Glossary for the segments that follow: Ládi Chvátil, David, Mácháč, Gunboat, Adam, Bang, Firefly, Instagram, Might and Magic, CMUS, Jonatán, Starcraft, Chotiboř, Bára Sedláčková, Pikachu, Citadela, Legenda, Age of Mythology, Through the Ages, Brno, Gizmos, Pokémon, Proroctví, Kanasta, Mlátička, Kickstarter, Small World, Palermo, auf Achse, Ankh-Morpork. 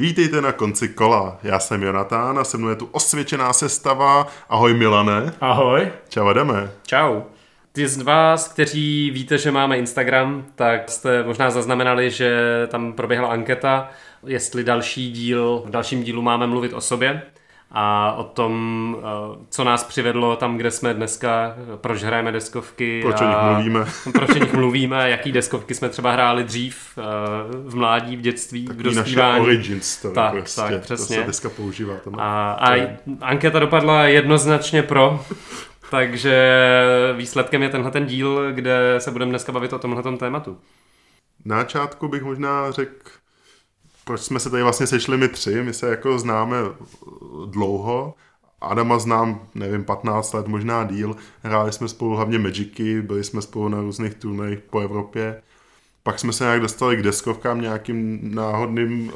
Vítejte na konci kola. Já jsem Jonatán a se mnou je tu osvědčená sestava. Ahoj Milane. Ahoj. Čau Adame. Čau. Ty z vás, kteří víte, že máme Instagram, tak jste možná zaznamenali, že tam proběhla anketa, jestli v dalším dílu máme mluvit o sobě a o tom, co nás přivedlo tam, kde jsme dneska, proč hrajeme deskovky, proč o nich mluvíme, jaký deskovky jsme třeba hráli dřív v mládí, v dětství, v dospívání. Origin story, tak, prostě. Tak, přesně. To se dneska používá. A anketa dopadla jednoznačně pro, takže výsledkem je tenhle díl, kde se budeme dneska bavit o tomhletom tématu. Na začátku bych možná řekl, proč jsme se tady vlastně sešli my tři, my se jako známe dlouho, Adama znám, nevím, 15 let, možná díl, hráli jsme spolu hlavně Magicy, byli jsme spolu na různých turnajích po Evropě, pak jsme se nějak dostali k deskovkám nějakým náhodným,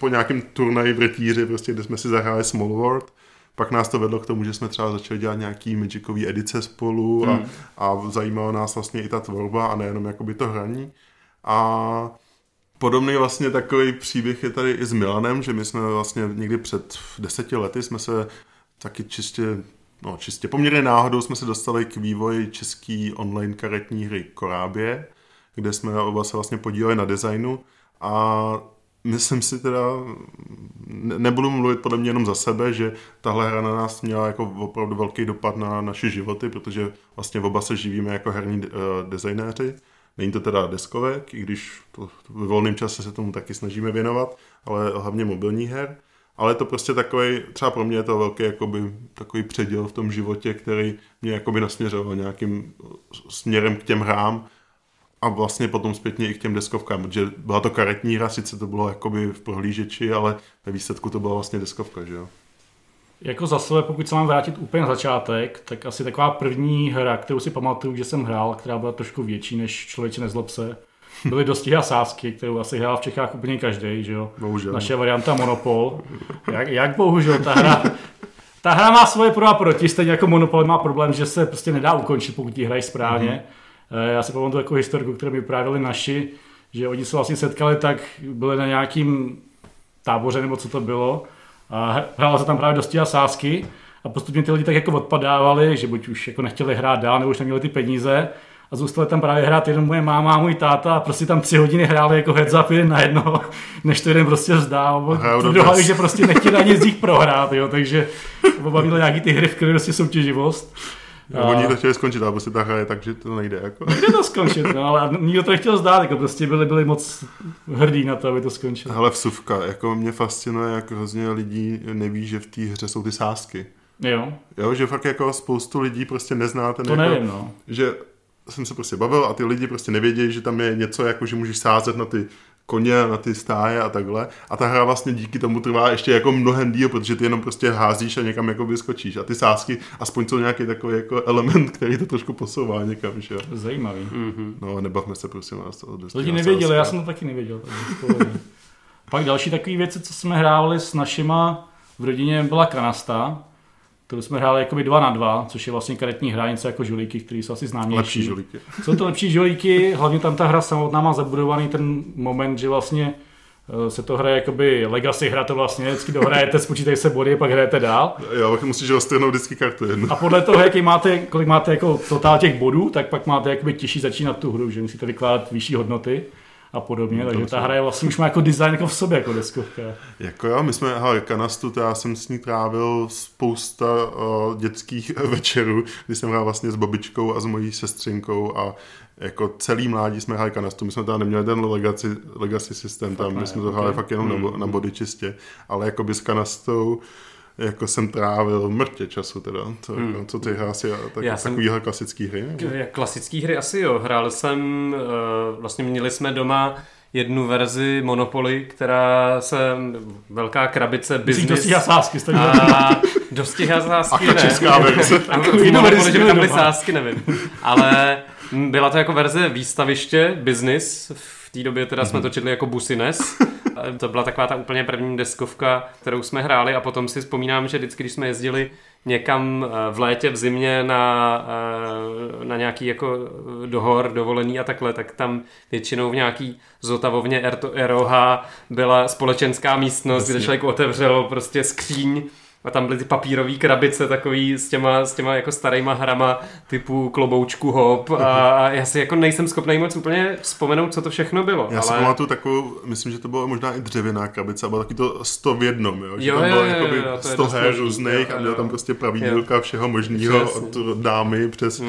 po nějakém turnaji v Rytíři, prostě, kde jsme si zahráli Small World, pak nás to vedlo k tomu, že jsme třeba začali dělat nějaký Magicový edice spolu a zajímala nás vlastně i ta tvorba a nejenom jakoby to hraní a podobný vlastně takový příběh je tady i s Milanem, že my jsme vlastně někdy před 10 lety jsme se taky čistě poměrně náhodou jsme se dostali k vývoji český online karetní hry Korábie, kde jsme oba se vlastně podíleli na designu a myslím si teda, nebudu mluvit podle mě jenom za sebe, že tahle hra na nás měla jako opravdu velký dopad na naše životy, protože vlastně oba se živíme jako herní designéři. Není to teda deskovek, i když ve volném čase se tomu taky snažíme věnovat, ale hlavně mobilní her. Ale to prostě takový, třeba pro mě je to velký jakoby, takový předěl v tom životě, který mě jakoby nasměřoval nějakým směrem k těm hrám a vlastně potom zpětně i k těm deskovkám, protože byla to karetní hra, sice to bylo jakoby v prohlížeči, ale ve výsledku to byla vlastně deskovka, že jo? Jako za sebe, pokud se mám vrátit úplně na začátek, tak asi taková první hra, kterou si pamatuju, že jsem hrál, která byla trošku větší než Člověče nezlob se, byly Dostihy a sázky, kterou asi hrál v Čechách úplně každý, že jo? Bohužel. Naše varianta Monopol. Jak bohužel, ta hra má svoje pro a proti, stejně jako Monopol má problém, že se prostě nedá ukončit, pokud ji hrají správně. Já si pamatuju takovou historiku, kterou mi vyprávěli naši, že oni se vlastně setkali, tak byli na nějakým táboře nebo co to bylo. A hrála se tam právě Dostihy a sázky a postupně ty lidi tak jako odpadávali, že buď už jako nechtěli hrát dál, nebo už neměli ty peníze a zůstali tam právě hrát jenom moje máma a můj táta a prostě tam 3 hodiny hráli jako heads up jeden na jednoho, než to jeden prostě vzdá, protože že prostě nechtěli ani z nich prohrát, jo, takže obavili nějaký ty hry, v které prostě soutěživost. Oni to chtěli skončit, ale prostě ta hra je tak, že to nejde. Jako. Nejde to skončit, no, ale nikdo to nechtěl zdát, jako prostě byli moc hrdí na to, aby to skončilo. Hele, vsuvka, jako mě fascinuje, jak hrozně lidí neví, že v té hře jsou ty sázky. Jo, že fakt jako spoustu lidí prostě neznáte. To nevím, no. Že jsem se prostě bavil a ty lidi prostě nevědějí, že tam je něco, jako že můžeš sázet na ty koně, na ty stáje a takhle. A ta hra vlastně díky tomu trvá ještě jako mnohem díl, protože ty jenom prostě házíš a někam jako vyskočíš. A ty sázky aspoň jsou nějaký takový jako element, který to trošku posouvá někam, že jo. Zajímavý. Mm-hmm. No, nebavme se prosím vás. Lidi nevěděli, já jsem to taky nevěděl. Pak další takové věci, co jsme hráli s našima v rodině, byla kanasta, kterou jsme hráli jakoby 2 na 2, což je vlastně karetní hra, něco jako žolíky, které jsou asi známější. Lepší žolíky. Jsou to lepší žolíky, hlavně tam ta hra samotná má zabudovaný ten moment, že vlastně se to hraje jakoby legacy hra, to vlastně vždycky dohrajete, spočítají se body, pak hrajete dál. Jo, musíš roztrhnout vždycky kartu jednu. A podle toho, jaký máte, kolik máte jako totál těch bodů, tak pak máte jakoby těžší začínat tu hru, že musíte vykládat vyšší hodnoty a podobně, takže ta hra je vlastně už má jako design jako v sobě, jako deskovka. Jako jo, my jsme, hele, kanastu, já jsem s ní trávil spousta dětských večerů, kdy jsem hrál vlastně s babičkou a s mojí sestřinkou a jako celý mládí jsme hráli kanastu, my jsme tam neměli ten legacy systém, fakt tam ne, my jsme to hráli fakt jenom na body čistě, ale jako by s kanastou jako jsem trávil mrtě času teda, co ty hráš si takovýhle klasický hry? Klasický hry asi jo, hrál jsem, vlastně měli jsme doma jednu verzi Monopoly, která se velká krabice business. Dostihy a sázky. A Dostihy a sázky ne. A česká verze. Monopoly, že by tam byly sázky, nevím. Ale byla to jako verze výstaviště business, v té době teda jsme to četli jako busines To byla taková ta úplně první deskovka, kterou jsme hráli, a potom si vzpomínám, že vždycky, když jsme jezdili někam v létě, v zimě na nějaký jako do hor, dovolený a takhle, tak tam většinou v nějaký zotavovně Eroha byla společenská místnost, kde člověk otevřel prostě skříň a tam byly ty papírové krabice takový s těma jako starýma hrama typu kloboučku hop, a já si jako nejsem schopný moc úplně vzpomenout, co to všechno bylo. Já si pamatuju takovou, myslím, že to byla možná i dřevěná krabice, ale taky to 100 v jednom, jo? Že tam bylo jakoby 100 her různých a byla tam prostě pravidílka všeho možného od dámy přes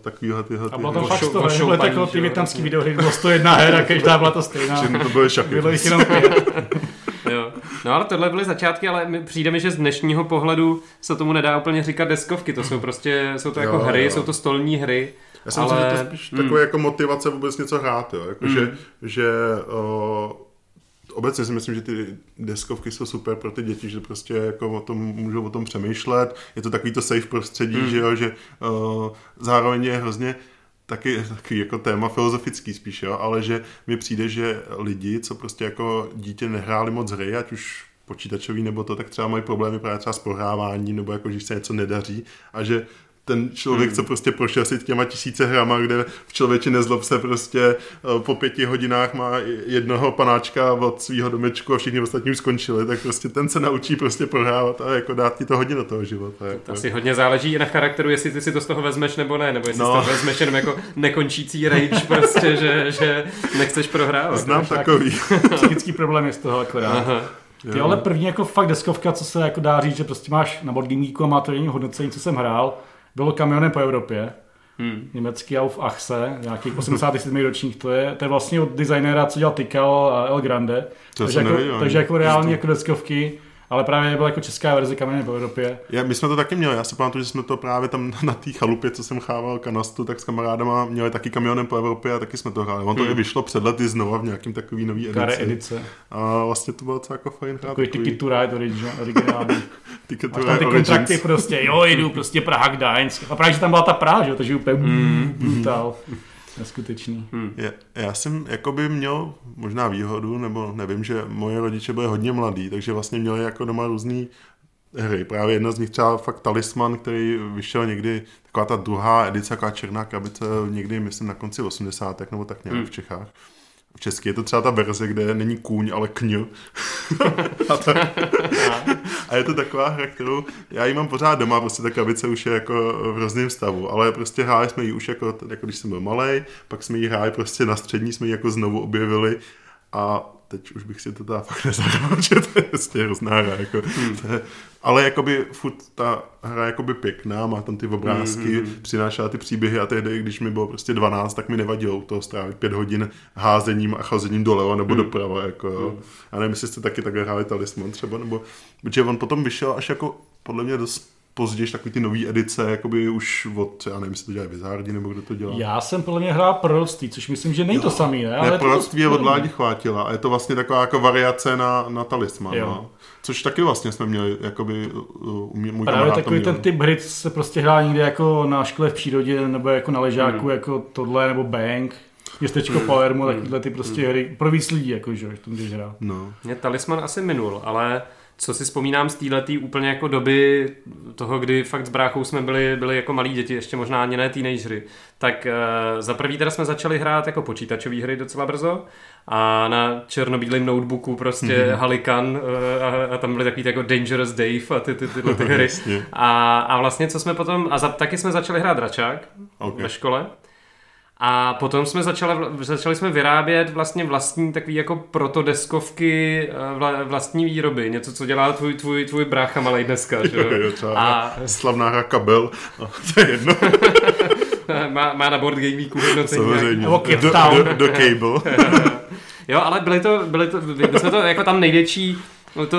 takovýhle tyhle. A bylo tam fakt 100 her, byly takové ty větnamský videohry, bylo 101 her a každá byla ta stejná. To byly šaky. Bylo jich jenom 5. Jo. No ale tohle byly začátky, ale přijde mi, že z dnešního pohledu se tomu nedá úplně říkat deskovky, to jsou prostě, jsou to jako hry, jsou to stolní hry. Já si myslím, že to je spíš takové jako motivace vůbec něco hrát, jo, jako že obecně si myslím, že ty deskovky jsou super pro ty děti, že prostě jako můžou o tom přemýšlet, je to takový to safe prostředí, že jo, že zároveň je hrozně taky jako téma filozofický spíš, jo, ale že mi přijde, že lidi, co prostě jako dítě nehráli moc hry, ať už počítačový nebo to, tak třeba mají problémy právě třeba s prohráváním, nebo jako, když se něco nedaří, a že ten člověk, co prostě prošel si těma 1000 hrama, kde v Člověče nezlob se prostě po 5 hodinách má jednoho panáčka od svého domečku a všichni ostatní už skončili, tak prostě ten se naučí prostě prohrávat a jako dát ti to hodně do toho života. Jako. To asi hodně záleží i na charakteru, jestli ty si to z toho vezmeš nebo ne, nebo jestli z toho vezmeš jenom jako nekončící rage prostě, že nechceš prohrávat. Znám takový. Psychický problém je z toho akorát. Jo, ale první jako fakt deskovka, co se jako dá říct, že prostě máš na boardgamingku a má to jediné hodnocení, co jsem hrál, bylo Kamionem po Evropě, německý auf Achse, nějaký 87. ročník, to je vlastně od designéra, co dělal Tikal a El Grande, takže reální jako deskovky, ale právě byla jako česká verze Kamionem po Evropě. My jsme to taky měli, já si pamatuju, že jsme to právě tam na té chalupě, co jsem chával kanastu, tak s kamarádama měli taky Kamionem po Evropě a taky jsme to hráli. On to i vyšlo před lety znova v nějakým takový nový edici. A vlastně to bylo jako fajn hrát. Takový Ticket to Ride originální. A tam ty kontrakty prostě, jo, jdu prostě Praha Gdaňsk. A právě, že tam byla ta Praha, že? Takže úplně brutál. Neskutečný. Já jsem jakoby měl možná výhodu, nebo nevím, že moje rodiče byli hodně mladí, takže vlastně měli jako doma různý hry. Právě jedna z nich třeba fakt Talisman, který vyšel někdy, taková ta druhá edice, taková černá krabice, někdy myslím na konci 80. nebo tak nějak v Čechách. V Česku je to třeba ta verze, kde není kůň, ale kňu. A je to taková hra, kterou já ji mám pořád doma, prostě ta krabice už je jako v různém stavu, ale prostě hráli jsme ji už jako když jsem byl malej, pak jsme ji hráli prostě na střední, jsme ji jako znovu objevili a teď už bych si to teda fakt nezahrál, že to je prostě hrozná hra. Jako. Ale jakoby furt ta hra jakoby pěkná, má tam ty obrázky, přinášela ty příběhy a tehdy, když mi bylo prostě 12, tak mi nevadilo toho strávit 5 hodin házením a chozením doleva nebo doprava. Jako. A nevím, jestli jste taky takhle hráli Talisman třeba, nebo, protože on potom vyšel až jako podle mě dost později takový ty nový edice, jakoby už od, já nevím, jestli to dělají Vizardi, nebo kdo to dělá. Já jsem podle mě hrál Proroctví, což myslím, že není to samý, ne? Ale Proroctví je od Ládi Chvátila a je to vlastně taková jako variace na Talisman, no. Což taky vlastně jsme měli, jakoby, můj právě takový ten typ hry, co se prostě hrál někde jako na škole v přírodě, nebo jako na ležáku, jako tohle, nebo Bang. Městečko Palermo, takové ty prostě hry pro víc lidí, jakože, v tom, když hrál. No. Mě Talisman asi minul, ale co si vzpomínám z téhletý úplně jako doby toho, kdy fakt s bráchou jsme byli jako malí děti, ještě možná ani ne teenageři, tak za prvý teda jsme začali hrát jako počítačové hry docela brzo a na černobílém notebooku prostě Halikan a tam byly takový jako Dangerous Dave a tyhle hry. A vlastně co jsme potom, taky jsme začali hrát Dračák ve škole. A potom jsme začali jsme vyrábět vlastně vlastní takový jako protodeskovky vlastní výroby. Něco, co dělá tvůj brácha malej dneska. Že? Jo, a slavná hra Kabel. To je jedno. Má na board gamevíku hodnocení. Samozřejmě. Do Cable. Jo, ale byli jsme to jako tam největší.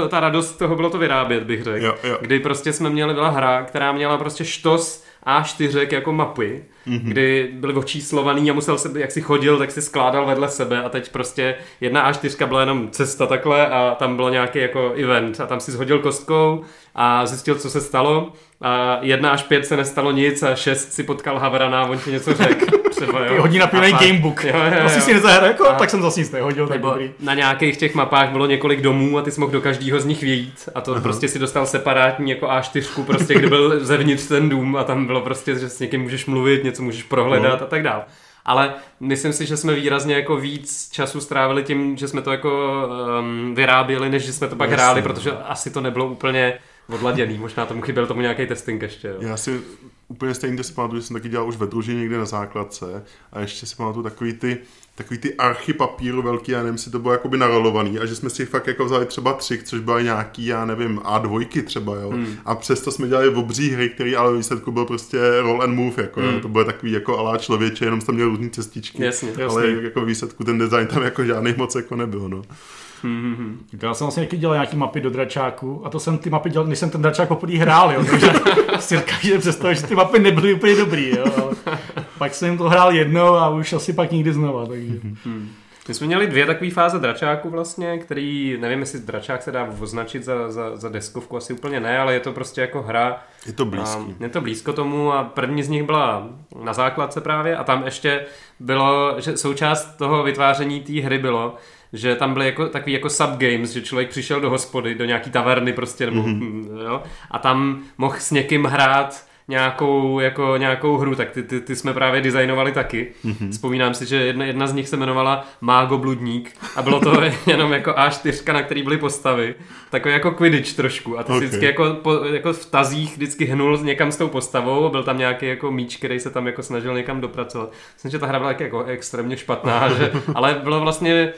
Ta radost toho bylo to vyrábět, bych řekl. Kdy prostě byla hra, která měla prostě štos A4 jako mapy. kdy byly očíslovaný a musel se, jak si chodil, tak si skládal vedle sebe a teď prostě 1 A4 byla jenom cesta takhle a tam bylo nějaký jako event a tam si shodil kostkou a zjistil, co se stalo a 1 až 5 se nestalo nic a 6 si potkal Havrana a on ti něco řekl. Třeba, jo. Ty hodí napínej gamebook. Asi si nezahrál, jako, tak jsem zase nic nehodil. Tak dobrý. Na nějakých těch mapách bylo několik domů a ty jsi mohl do každého z nich vyjít a to prostě si dostal separátní jako A4, prostě, kde byl zevnitř ten dům a tam bylo prostě, že s někým můžeš mluvit, něco můžeš prohledat a tak dále. Ale myslím si, že jsme výrazně jako víc času strávili tím, že jsme to jako vyráběli, než že jsme to pak hráli, protože asi to nebylo úplně odladěný, možná tomu chyběl tomu nějaký testing ještě. Jo. Já si úplně stejně si pamatuju, že jsem taky dělal už ve družině někde na základce a ještě si pamatuju takový ty archy papíru velký, já nevím, si to bylo jakoby narolovaný a že jsme si fakt jako vzali třeba 3, což byly nějaký, já nevím, A2 třeba, jo. A přesto jsme dělali obří hry, který ale výsledku byl prostě roll and move, jako to bylo takový jako alá člověče, jenom tam měl různý cestičky, ale jako výsledku ten design tam jako žádný moc jako nebyl, no. Já jsem vlastně dělal nějaký mapy do Dračáku a to jsem ty mapy dělal, než jsem ten Dračák poprvé hrál, jo, takže si dokážu představit, že ty mapy nebyly úplně dobrý, jo, ale pak jsem to hrál jednou a už asi pak nikdy znova, takže. My jsme měli 2 takové fáze Dračáku vlastně, který, nevím, jestli Dračák se dá označit za deskovku, asi úplně ne, ale je to prostě jako hra. Je to blízký. Je to blízko tomu a první z nich byla na základce právě a tam ještě bylo, že součást toho vytváření té hry bylo, že tam byly jako, takový jako subgames, že člověk přišel do hospody, do nějaký taverny prostě, nebo, jo, a tam mohl s někým hrát nějakou hru, tak ty jsme právě designovali taky. Vzpomínám si, že jedna z nich se jmenovala Mágobludník a bylo to jenom jako A4, na který byly postavy. Takový jako Quidditch trošku a ty vždycky jako v tazích vždycky hnul někam s tou postavou, byl tam nějaký jako míč, který se tam jako snažil někam dopracovat. Myslím, že ta hra byla jako extrémně špatná, že, ale bylo vlastně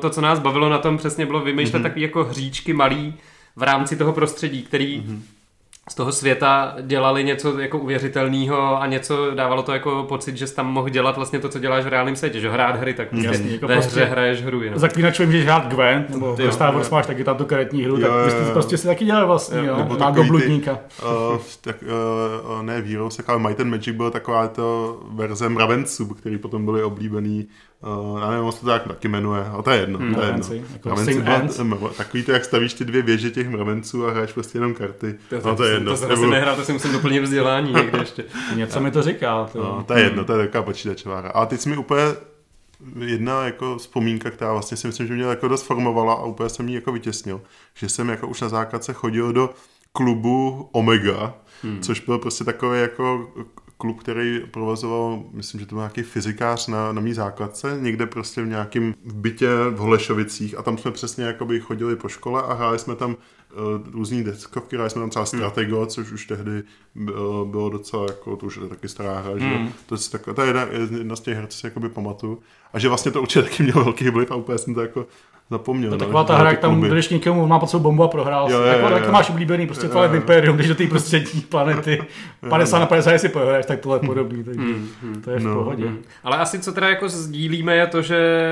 to, co nás bavilo na tom, přesně bylo vymýšlet takový jako hříčky malý v rámci toho prostředí, který z toho světa dělali něco jako uvěřitelného a něco dávalo to jako pocit, že jsi tam mohl dělat vlastně to, co děláš v reálném světě, že hrát hry, tak jako ve hře hraješ hru. Zaklínačem můžeš hrát Gwen, nebo ve Star Wars máš taky tamto karetní hru, tak jste prostě si taky dělali vlastně, Mágobludníka. Ne Výrousek, ale Might and Magic byla taková to verze mravenců, který potom byly oblíbený. Já nevím, jestli to tak taky jmenuje, ale to je jedno. Mravenci, takový to, jak stavíš ty 2 věže těch mravenců a hráš prostě jenom karty. To je jedno. To asi nehrál, to si musím doplnit vzdělání někde ještě. Něco mi to říká. To je jedno, to je taková počítačová hra. A teď jsi mi úplně jedna jako vzpomínka, která vlastně si myslím, že mě jako dost formovala a úplně jsem ji jako vytěsnil. Že jsem jako už na základce chodil do klubu Omega, což byl prostě takový jako klub, který provozoval, myslím, že to byl nějaký fyzikář na mý základce, někde prostě v nějakém bytě v Holešovicích a tam jsme přesně jakoby chodili po škole a hráli jsme tam různý deskovky, hráli jsme tam třeba Stratego, což už tehdy bylo docela jako, to už je taky stará hra, že? To je jedna z těch her, co si jakoby pamatuju a že vlastně to určitě taky mělo velký vliv a úplně jsem to jako zapomněl. To je taková ta hra, jak tam budeš někomu, má pod sebou bombu a prohrál. Tak máš oblíbený, prostě tohle v Imperium, když do té prostřední planety 50 na 50 si prohráš, tak tohle je podobný, takže to je v pohodě. Ale asi co teda jako sdílíme je to, že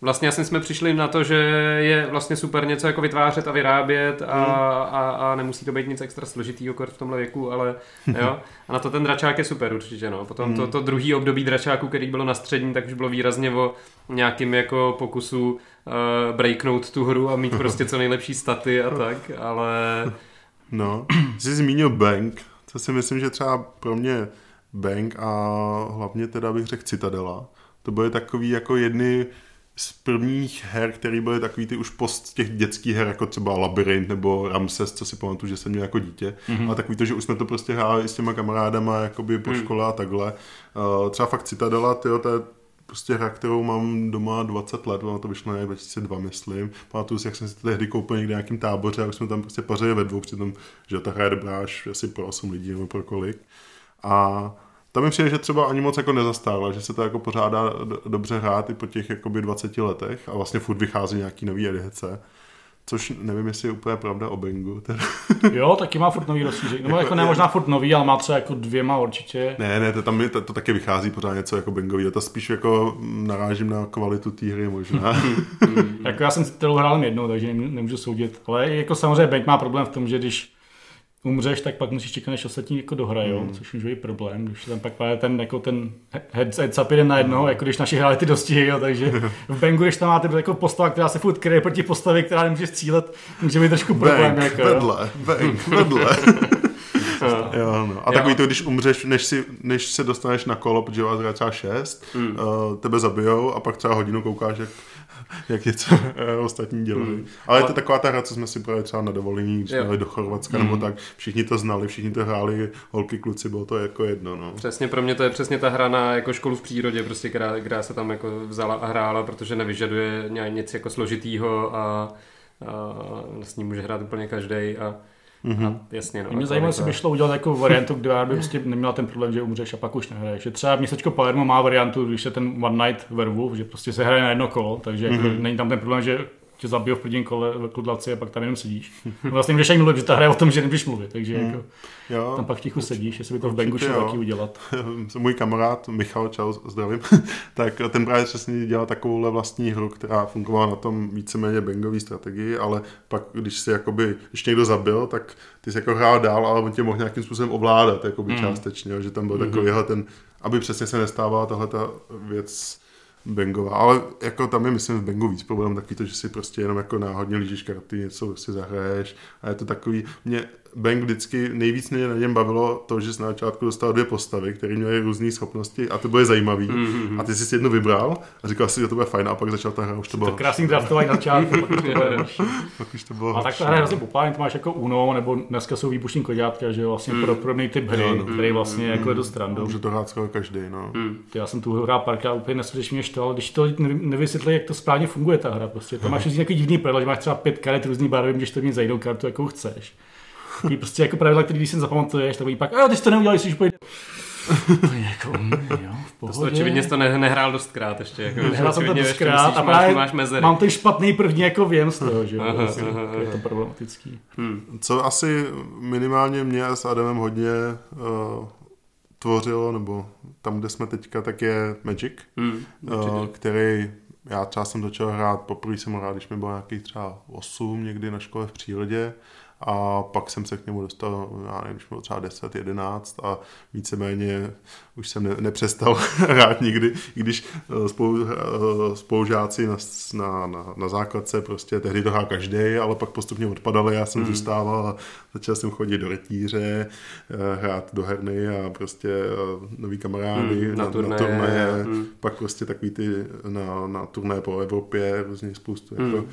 vlastně asi jsme přišli na to, že je vlastně super něco jako vytvářet a vyrábět a nemusí to být nic extra složitýho v tomhle věku, ale jo. A na to ten Dračák je super určitě, no. Potom to druhý období Dračáku, který bylo na střední, tak už bylo výrazně o nějakým jako pokusu breaknout tu hru a mít prostě co nejlepší staty a tak, ale... No, jsi zmínil Bang, co si myslím, že třeba pro mě Bang a hlavně teda bych řekl Citadela. To byly takový jako jedny z prvních her, které byly takový ty už post těch dětských her, jako třeba Labyrint nebo Ramses, co si pamatuju, že jsem měl jako dítě. A takový to, že už jsme to prostě hráli s těma kamarádama jakoby po škole a takhle. Třeba fakt Citadela, tyjo, to je prostě hra, kterou mám doma 20 let, ono to vyšlo na 2002, myslím. Pamatuju si, jak jsem si to tehdy koupil někde nějakým táboře a už jsme tam prostě pařili ve 2, přitom, že ta hra je dobrá až asi pro 8 lidí nebo pro kolik. A tam mi přijde, že třeba ani moc jako nezastála, že se to jako pořádá dobře hrát i po těch jakoby 20 letech a vlastně furt vychází nějaký nový EDC, což nevím, jestli je úplně pravda o Bangu. Jo, taky má furt nový rozšířek, nebo jako ne možná furt nový, ale má třeba jako 2 určitě. Ne, to taky vychází pořád něco jako Bangový, to spíš jako narážím na kvalitu té hry možná. Jako já jsem si to hrál jednou, takže nemůžu soudit, ale jako samozřejmě Bang má problém v tom, že když umřeš, tak pak musíš čekat, než ostatní jako dohrajou, což už je problém, když tam pak ten, jako ten heads up jeden na jednoho, jako když naši hráli ty dostihy, jo, takže v Bangu, když tam máte jako postava, která se furt kryje proti postavě, která nemůže střílet, může být trošku problém. Bang, jako, vedle. Jo, no. A takový to, když umřeš, než se dostaneš na kolo, protože vás třeba 6, tebe zabijou a pak třeba hodinu koukáš, jak něco ostatní dělají. Ale je to taková ta hra, co jsme si právě třeba na dovolení, když jsme do Chorvatska nebo tak. Všichni to znali, všichni to hráli, holky, kluci, bylo to jako jedno. No. Přesně, pro mě to je přesně ta hra na jako školu v přírodě, prostě, která se tam jako vzala a hrála, protože nevyžaduje nic jako složitýho a s ním může hrát úplně každej a jasně, no, mě zajímalo, jestli by šlo udělat jako variantu, kde by prostě neměla ten problém, že umřeš a pak už nehraješ. Třeba městečko Palermo má variantu, když je ten One Night Werewolf, že prostě se hraje na jedno kolo, takže jako není tam ten problém, že tě zabijou v prvním kole v kudlaci a pak tam jenom sedíš. No vlastně můžeš ani mluvit, že ta hra je o tom, že nemůžeš mluvit, takže jako tam pak tichu sedíš, jestli by to v Bangu šlo taky udělat. Můj kamarád Michal, čau, zdravím, tak ten právě přesně dělal takovouhle vlastní hru, která fungovala na tom víceméně bangový strategii, ale pak, když se jakoby, když někdo zabil, tak ty jsi jako hrál dál, ale on tě mohl nějakým způsobem ovládat, jakoby částečně, že tam byl takový ten, aby přesně se nestávala tahle ta věc bangová, ale jako tam je, myslím, v Bangu víc problém takový to, že si prostě jenom jako náhodně lížíš karty, něco prostě zahraješ a je to takový, mě Bang vždycky nejvíc mě na něm bavilo to, že jsi na začátku dostal 2 postavy, které měly různé schopnosti a to bylo zajímavý a ty jsi si jednu vybral a říkal si, že to bude fajn a pak začal ta hra, už to bylo. To krásný draftování na začátku, pak už to bylo. A tak ta hra je vlastně populární, to máš jako Uno, nebo dneska jsou výbušní koďátka, že vlastně pro podobný typ hry, který vlastně jako je dost random. Může to hrát skoro každý, no. Já jsem tu hru hrál párkrát, úplně neskutečně mě štvalo, když to nevysvětlí, jak to správně funguje ta hra, prostě. Tam máš nějaký divný pravidla, že máš třeba 5 karet různý barvy, můžeš to mít za jinou kartu, jakou chceš. Takový prostě jako pravidla, který když si zapamatuješ, tak pak, ty jsi to neudělal, jsi už pojde. Jako, jo, v pohodě. To očividně jsi to nehrál dostkrát ještě. Jako, nehrál jsem to dostkrát a právě mám ten špatný první jako věm z toho, že je to problematický. Co asi minimálně mě s Adamem hodně tvořilo, nebo tam, kde jsme teďka, tak je Magic, který já třeba jsem začal hrát, poprvé jsem hrál, když mi bylo nějakých třeba 8 někdy na škole v přírodě. A pak jsem se k němu dostal, já nevím, už bylo třeba 10, 11 a víceméně už jsem nepřestal hrát nikdy, když spolužáci na základce prostě tehdy to hrál každý, ale pak postupně odpadali, já jsem zůstával a začal jsem chodit do rytíře, hrát do herny a prostě nový kamarády na turnaje, pak prostě takový ty na turnaje po Evropě, různě spoustu jako...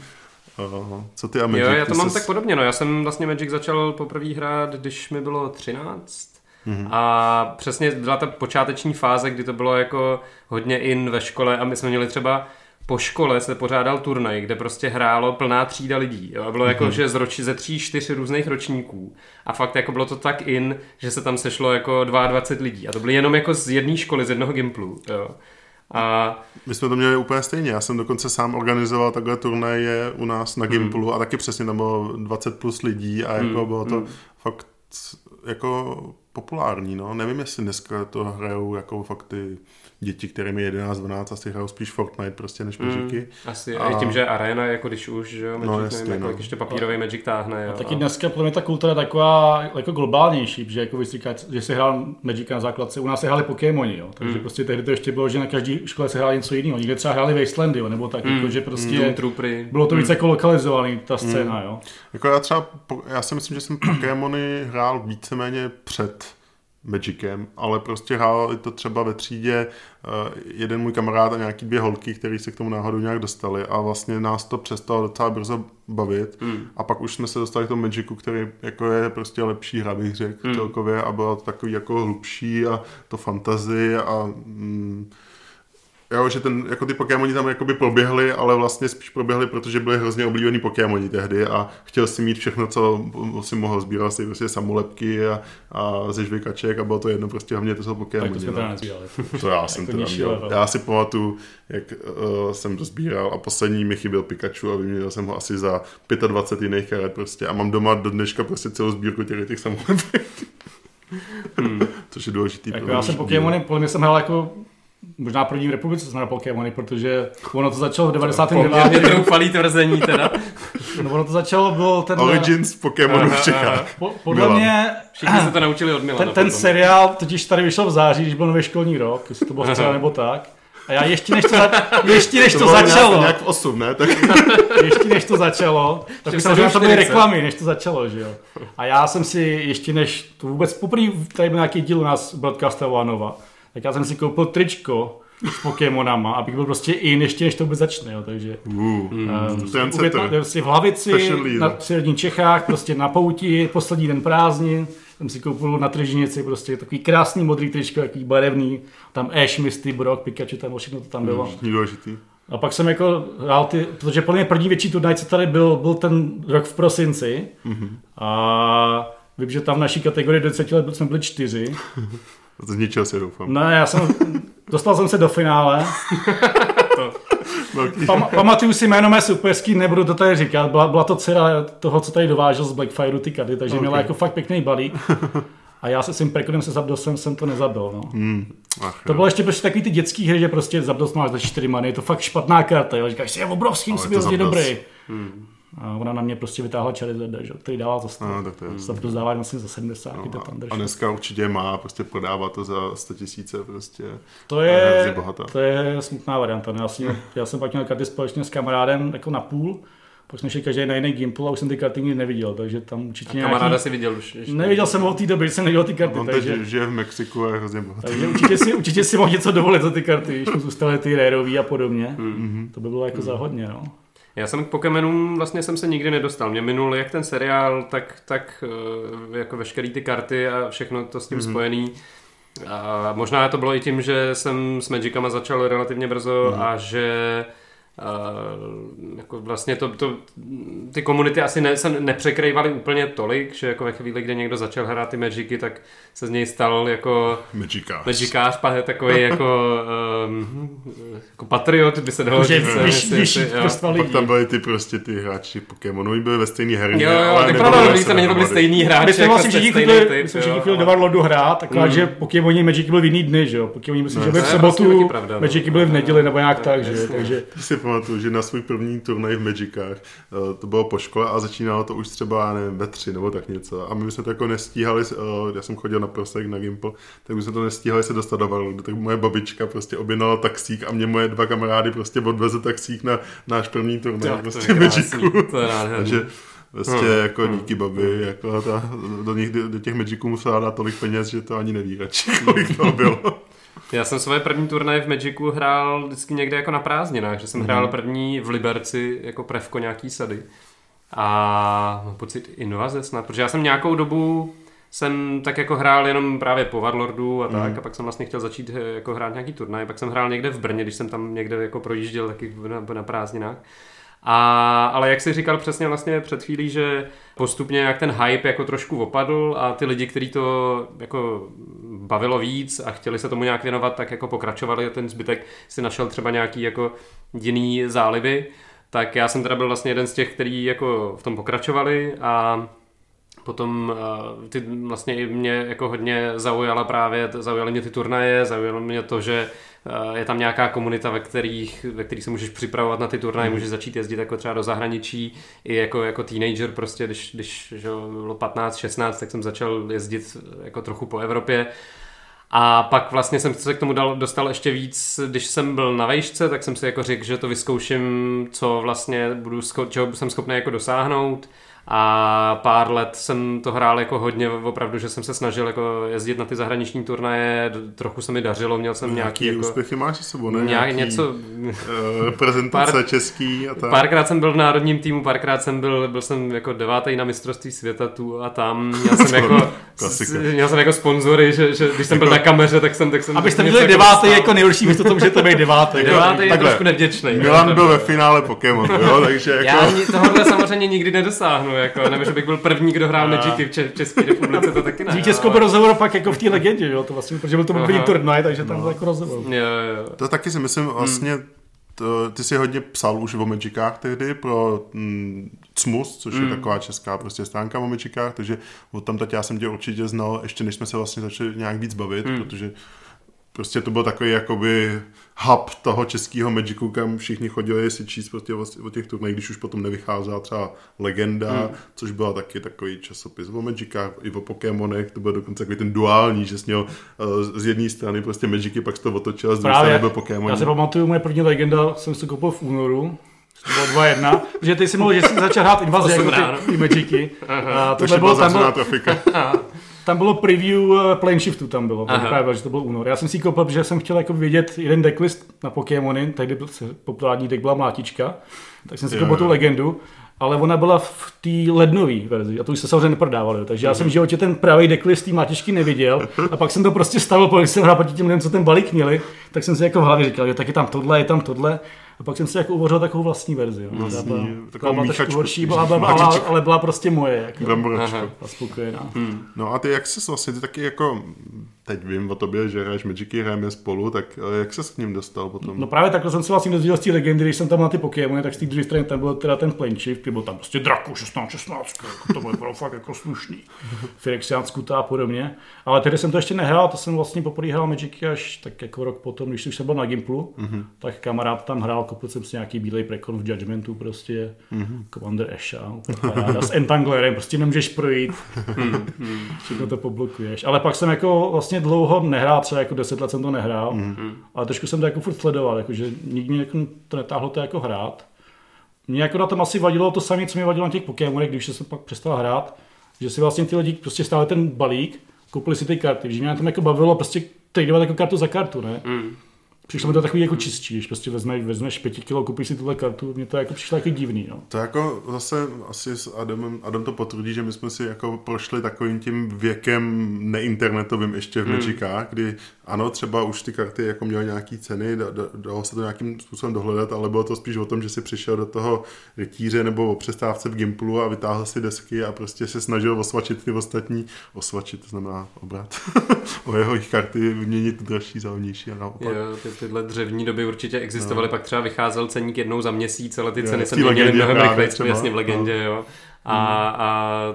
Co ty a Magic? Jo, já to mám tak podobně, no. Já jsem vlastně Magic začal poprvé hrát, když mi bylo 13 a přesně byla ta počáteční fáze, kdy to bylo jako hodně in ve škole a my jsme měli třeba po škole se pořádal turnaj, kde prostě hrálo plná třída lidí. Jo? A bylo jako, že ze 3-4 různých ročníků. A fakt jako bylo to tak in, že se tam sešlo jako 22 lidí. A to byly jenom jako z jedné školy, z jednoho gimplu. Jo. A my jsme to měli úplně stejně, já jsem dokonce sám organizoval takhle turnaje u nás na Gimplu a taky přesně tam bylo 20 plus lidí a jako bylo to fakt jako populární, no. Nevím, jestli dneska to hrajou jako fakt ty děti, kterým je 11, 12, asi hrajou spíš Fortnite prostě než Magicy. Asi a i tím, že Arena, jako když už, že jo, Magic, no, jestli, nevím, jako ještě papírový Magic táhne. Jo, a taky dneska podle mě ta kultura je taková jako globálnější, že jako říká, že se hrál Magic na základce, u nás se hráli Pokémoni, jo, takže prostě tehdy to ještě bylo, že na každé škole se hráli něco jiného, někde třeba hráli Wastelandy, jo, nebo tak, jako, že prostě bylo to víc jako lokalizovaný, ta scéna, jo. Jako já si myslím, že jsem Pokémony hrál víceméně před Magicem, ale prostě hrál to třeba ve třídě jeden můj kamarád a nějaký 2 holky, který se k tomu náhodou nějak dostali a vlastně nás to přestalo docela brzo bavit a pak už jsme se dostali k tomu Magicu, který jako je prostě lepší hra, bych řekl celkově a byla to takový jako hlubší a to fantasy a jo, že ten, jako ty Pokémoni tam jakoby proběhly, ale vlastně spíš proběhly, protože byly hrozně oblíbený Pokémoni tehdy a chtěl si mít všechno, co si mohl, sbíral si prostě samolepky a ze žvikaček a bylo to jedno, prostě hlavně to jsou Pokémoni. Tak to no. To já jsem to dělal. Já si pamatuju, jak jsem to sbíral a poslední mi chyběl Pikachu a vyměnil jsem ho asi za 25 jiných karet prostě a mám doma do dneška prostě celou sbírku těch samolepek. Což je důležitý. Jako já jsem Pokémony, podle mě jsem hrál jako možná první v republice jsem na Pokémony, protože ono to začalo v 99. Poměrně troufalý tvrzení teda. No, ono to začalo, bylo ten... Origins Pokémonů v Čechách. Podle mě... Všichni se to naučili od Milana. Ten seriál totiž tady vyšel v září, když byl nový školní rok, jestli to bylo včera nebo tak. A já ještě než to začalo... Nějak v 8, ne? Tak... ještě než to začalo, tak už samozřejmě to byly reklamy, než to začalo, že jo. A já jsem si ještě než... To vůbec poprvé tady byl nějaký díl u nás Broadcasta Vanova, tak já jsem si koupil tričko s Pokémonama, abych byl prostě in, ještě než to vůbec začne, jo, takže... V Hlavici, na přírodních Čechách, prostě na pouti, poslední den prázdnin, jsem si koupil na tržnici prostě takový krásný modrý tričko, takový barevný, tam Ash, Misty, Brock, Pikachu, tam všechno to tam bylo. A pak jsem jako hrál ty, protože podle mě první větší turnaj, co tady byl ten rok v prosinci, a vím, že tam v naší kategorii 10 let jsme byli 4. Z ničeho si doufám. Ne, já jsem... Dostal jsem se do finále. Pamatuju si jméno mé soupeřky, nebudu to tady říkat. Byla to dcera toho, co tady dovážel z Blackfireu ty kady, takže měla jako fakt pěkný balík. A já se svým prekodem se Zapdos jsem to nezabil. No. To bylo ještě prostě takový ty dětský hry, že prostě Zapdos máš za 4 many, je to fakt špatná karta. Jo. Říkáš si, je obrovský, musím je dobrý. A ona na mě prostě vytáhla Charizarda, který dává za 100. Zapdos dává vlastně za 70. No, a dneska určitě má, prostě prodává to za 100 000. Prostě. To je smutná varianta. Já jsem pak měl karty společně s kamarádem jako na půl, pak jsme šli každý na jiný gimpl a už jsem ty karty nikdy neviděl, takže tam určitě nějaký... Kamaráda si viděl už. Neviděl jsem ho v té době, když jsem neviděl ty karty. On takže... teď žije v Mexiku a je hrozně bohatý. Takže určitě si mohl něco dovolit za ty karty, když mu zůstaly ty rareový a podobně. To by bylo jako záhodně, no. Já jsem k Pokémonům vlastně jsem se nikdy nedostal. Mě minul jak ten seriál, tak jako veškerý ty karty a všechno to s tím spojený. A možná to bylo i tím, že jsem s Magicama začal relativně brzo a že jako vlastně ty komunity asi se nepřekrývaly úplně tolik, že jako ve chvíli, kdy někdo začal hrát ty Magicy, tak se z něj stal jako Magicář takový jako patriot, by se dalo říct. Pak tam byly ty prostě ty hráči Pokémonů, byli ve stejné herně, ale nebyli stejný hráči. My jsme vlastně všichni chvíli do Warlordu hrát, takže Pokémoni Magicy byly v jiný dny, že jo? Pokémoni byli v sobotu, Magicy byly v neděli nebo nějak tak, že pamatuju, že na svůj první turnaj v Magicách, to bylo po škole a začínalo to už třeba, nevím, ve 3 nebo tak něco. A my jsme to jako nestíhali, já jsem chodil na prosek, na Gimple, tak my jsme to nestíhali se dostat do Warlordu. Tak moje babička prostě objednala taxík a mě moje dva kamarády prostě odvezli taxík na náš první turnaj prostě v Magicu. Takže vlastně jako díky babi, jako do těch Magiců musela dát tolik peněz, že to ani neví radši, kolik toho bylo. Já jsem svoje první turnaje v Magicu hrál vždycky někde jako na prázdninách, že jsem hrál první v Liberci jako prevko nějaký sady a mám pocit invaze snad, protože já jsem nějakou dobu jsem tak jako hrál jenom právě po Warlordu a tak a pak jsem vlastně chtěl začít jako hrát nějaký turnaj, pak jsem hrál někde v Brně, když jsem tam někde jako projížděl taky na prázdninách. Ale jak jsi říkal přesně vlastně před chvílí, že postupně jak ten hype jako trošku opadl a ty lidi, kteří to jako bavilo víc a chtěli se tomu nějak věnovat, tak jako pokračovali a ten zbytek si našel třeba nějaký jako jiný zálivy, tak já jsem teda byl vlastně jeden z těch, kteří jako v tom pokračovali a potom ty vlastně mě jako hodně zaujaly mě ty turnaje, zaujalo mě to, že je tam nějaká komunita, ve kterých se můžeš připravovat na ty turnaje, můžeš začít jezdit jako třeba do zahraničí, i jako teenager prostě, když bylo 15, 16, tak jsem začal jezdit jako trochu po Evropě. A pak vlastně jsem se k tomu dostal ještě víc, když jsem byl na vejšce, tak jsem si jako řekl, že to vyzkouším, co vlastně čeho jsem schopný jako dosáhnout. A pár let jsem to hrál jako hodně opravdu, že jsem se snažil jako jezdit na ty zahraniční turnaje, trochu se mi dařilo, měl jsem nějaký jako, úspěchy máš s sebou, ne? Něco reprezentace český a tak. Párkrát jsem byl v národním týmu, párkrát jsem byl jsem jako 9. na mistrovství světa tu a tam. Měl jsem jako sponzory, že když jsem byl na kameře, tak jsem abyste byli 9. jako nejhorší místo tom, že to byl 9. 9. je trošku nevděčný. Milan byl ve finále Pokémon, jo, takže jako já tohle samozřejmě nikdy nedosáhnu. Jako, nebo že bych byl první, kdo hrál Magicy v České republice, to taky ne. Vítězko byl rozhovor pak jako v té legendě, jo? To vlastně, protože byl to první turnaj, takže tam byl jako rozhovor. Jo. To taky si myslím vlastně, ty jsi hodně psal už o Magicách tehdy pro Cmus, což je taková česká prostě stránka o Magicách, takže od tam já jsem tě určitě znal, ještě než jsme se vlastně začali nějak víc bavit, protože prostě to byl takový jakoby hub toho českého Magicu, kam všichni chodili si číst prostě o těch turnajích, když už potom nevycházela třeba Legenda, což byla taky takový časopis o Magicách i o Pokémonech, to byl dokonce takový ten duální, že sněl z jedné strany prostě Magicy, pak se to otočil a z druhé strany byl Pokémon. Já se pamatuju, moje první Legenda jsem si koupil v únoru, to bylo 2-1, protože ty si mohl, že jsi začal hrát invazi jako ty Magicy. To už byla zavřená trafika. Tam bylo preview plane shiftu, tam bylo, právě, že to byl únor. Já jsem si koupil, protože jsem chtěl jako vědět jeden decklist na Pokémony, tehdy populární deck byla Mlátička, tak jsem si koupil tu Legendu, ale ona byla v té lednové verzi a to už se samozřejmě neprodávalo, takže já jsem v životě ten pravý decklist té Mlátičky neviděl a pak jsem to prostě stavil, protože jsem hrál proti těm lidem, co ten balík měli, tak jsem si jako v hlavě říkal, že tak je tam tohle a pak jsem si jako uvořil takovou vlastní verzi. Takovou míchačku. Horší, ale byla prostě moje. A spokojená. No a ty jak ses vlastně, ty taky jako, teď vím o tobě, že hraješ Magicy, hrajeme spolu, tak jak ses k ním dostal potom? No právě takhle jsem se vlastně dozvěděl z té Legendy, když jsem tam na ty Pokémony, tak z té druhé strany tam byl teda ten plane shift, byl tam prostě Draco 1616, jako to bylo fakt jako slušný. Firexian Skuta a podobně. Ale tehdy jsem to ještě nehrál, to jsem vlastně poprvé hrál Magicy až tak jako rok potom, když jsem byl na Gimplu, tak kamarád tam hrál, koupil jsem si nějaký bílej prekon v Judgmentu prostě, Commander Asha, s Entanglerem, prostě nemůžeš projít, všechno to poblokuješ. Ale pak jsem jako vlastně dlouho nehrál, třeba jako 10 let jsem to nehrál, ale trošku jsem to jako furt sledoval, jakože nikdy mě to netáhlo to jako hrát. Mě jako na tom asi vadilo to samé, co mě vadilo na těch Pokémonech, když jsem pak přestal hrát, že si vlastně ty lidi prostě stále ten balík, koupili si ty karty, že mě na tom jako bavilo prostě tradovat jako kartu za kartu, ne? Přišlo mi to takový jako čistší, když prostě vezmeš 5 kilo, koupíš si tuhle kartu, mě to jako přišlo jako divný. No. To jako zase asi s Adamem, Adam to potvrdí, že my jsme si jako prošli takovým tím věkem neinternetovým ještě v Magicách, kdy ano, třeba už ty karty jako měly nějaký ceny, dalo se to nějakým způsobem dohledat, ale bylo to spíš o tom, že si přišel do toho rytíře nebo o přestávce v Gimplu a vytáhl si desky a prostě se snažil osvačit ty ostatní. Osvačit, to znamená obrat. O jeho karty vyměnit dražší za levnější a naopak. Tyhle dřevní doby určitě existovaly, pak třeba vycházel ceník jednou za měsíc, ale ty ceny se měnily mnohem rychleji, jasně v Legendě, jo. A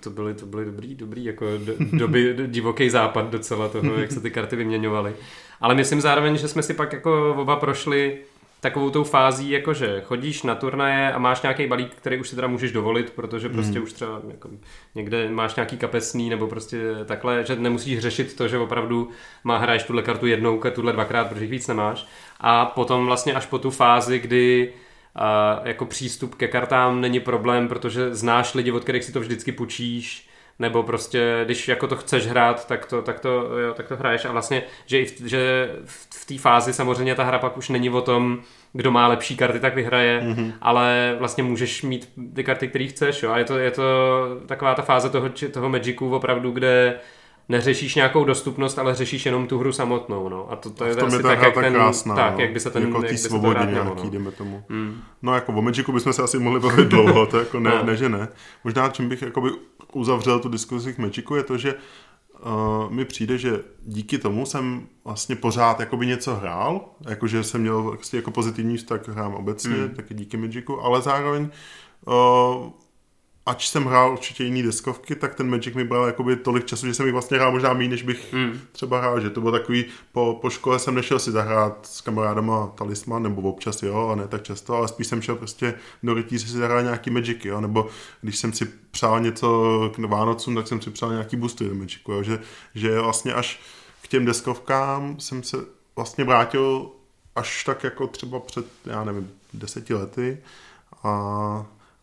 to byly dobrý jako doby, divoký západ docela toho, jak se ty karty vyměňovaly. Ale myslím zároveň, že jsme si pak jako oba prošli takovou tou fází, jakože chodíš na turnaje a máš nějaký balík, který už si teda můžeš dovolit, protože prostě už třeba jako někde máš nějaký kapesný nebo prostě takhle, že nemusíš řešit to, že opravdu hraješ tuhle kartu jednou, tuhle dvakrát, protože jich víc nemáš. A potom vlastně až po tu fázi, kdy jako přístup ke kartám není problém, protože znáš lidi, od kterých si to vždycky půjčíš, nebo prostě, když jako to chceš hrát, tak to hraješ a vlastně, že v té fázi samozřejmě ta hra pak už není o tom, kdo má lepší karty, tak vyhraje, ale vlastně můžeš mít ty karty, které chceš, jo? A je to taková ta fáze toho Magicu opravdu, kde neřešíš nějakou dostupnost, ale řešíš jenom tu hru samotnou, no. A to je asi tak, jak ten, krásná, tak, no. Jak by se ten, jako jak by se to rád mělo, no. Jdeme tomu. No jako o Magicu bychom se asi mohli bavit dlouho, to jako ne, no. Ne, že ne. Možná čím bych jakoby uzavřel tu diskuzi k Magicu je to, že mi přijde, že díky tomu jsem vlastně pořád jakoby něco hrál, jakože jsem měl vlastně jako pozitivní vztah k hrám obecně, taky díky Magicu, ale zároveň ač jsem hrál určitě jiný deskovky, tak ten Magic mi bral jakoby tolik času, že jsem jich vlastně hrál možná méně, než bych třeba hrál, že to bylo takový, po škole jsem nešel si zahrát s kamarádama Talisman, nebo občas jo, a ne tak často, ale spíš jsem šel prostě do rytíře si zahrát nějaký Magic, jo, nebo když jsem si přál něco k Vánocům, tak jsem si přál nějaký boosty do Magicu, jo, že vlastně až k těm deskovkám jsem se vlastně vrátil až tak jako třeba před, já nevím, 10 lety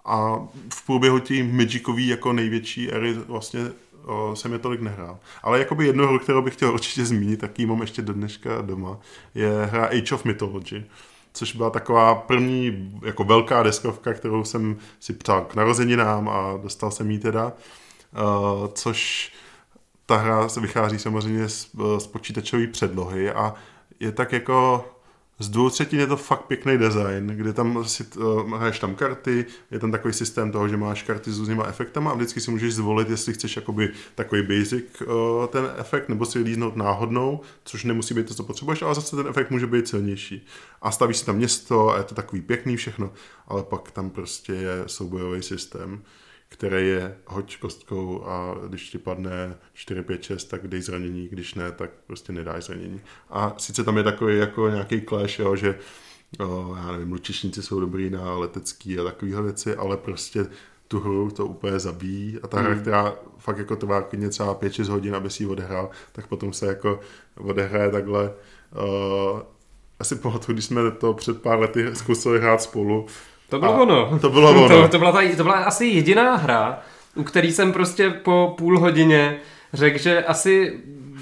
a v průběhu té Magicový jako největší ery vlastně jsem je tolik nehrál. Ale jakoby jednu hru, kterou bych chtěl určitě zmínit, tak ji mám ještě do dneška doma, je hra Age of Mythology, což byla taková první jako velká deskovka, kterou jsem si přál k narozeninám a dostal jsem ji teda, což ta hra vychází samozřejmě z počítačové předlohy a je tak jako z 2/3 je to fakt pěkný design, kde tam si hraješ tam karty, je tam takový systém toho, že máš karty s různýma efektama a vždycky si můžeš zvolit, jestli chceš jakoby takový basic ten efekt, nebo si líznout náhodnou, což nemusí být to, co potřebuješ, ale zase ten efekt může být silnější. A stavíš si tam město a je to takový pěkný všechno, ale pak tam prostě je soubojový systém, který je hoď kostkou a když ti padne 4, 5, 6, tak dej zranění, když ne, tak prostě nedáš zranění. A sice tam je takový jako nějaký clash, jo, že já nevím, lučišníci jsou dobrý na letecký a takovýhle věci, ale prostě tu hru to úplně zabíjí a ta hra, která fakt jako trvá klidně třeba 5-6 hodin, aby si ji odehrál, tak potom se jako odehraje takhle. Asi pamatuju, když jsme to před pár lety zkusili hrát spolu. To bylo ono. To bylo ono. To byla asi jediná hra, u který jsem prostě po půl hodině řekl, že asi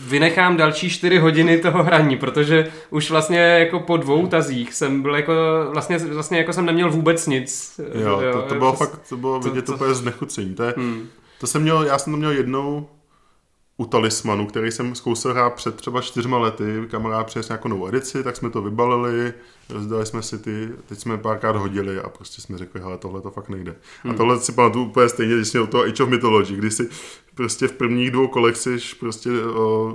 vynechám další 4 hodiny toho hraní, protože už vlastně jako po 2 tazích jsem byl jako vlastně jako jsem neměl vůbec nic. Jo, to bylo fakt, to bylo vidět úplně znechucení. To jsem měl, já jsem to měl jednou u Talismanu, který jsem zkoušel hrát před třeba 4 lety, kamarád přines nějakou novou edici, tak jsme to vybalili, rozdali jsme si ty, teď jsme párkrát hodili a prostě jsme řekli, hele, tohle to fakt nejde. A tohle si pamatuju úplně stejně, když jsme u toho Age of Mythology, kdy si prostě v prvních 2 kolech si prostě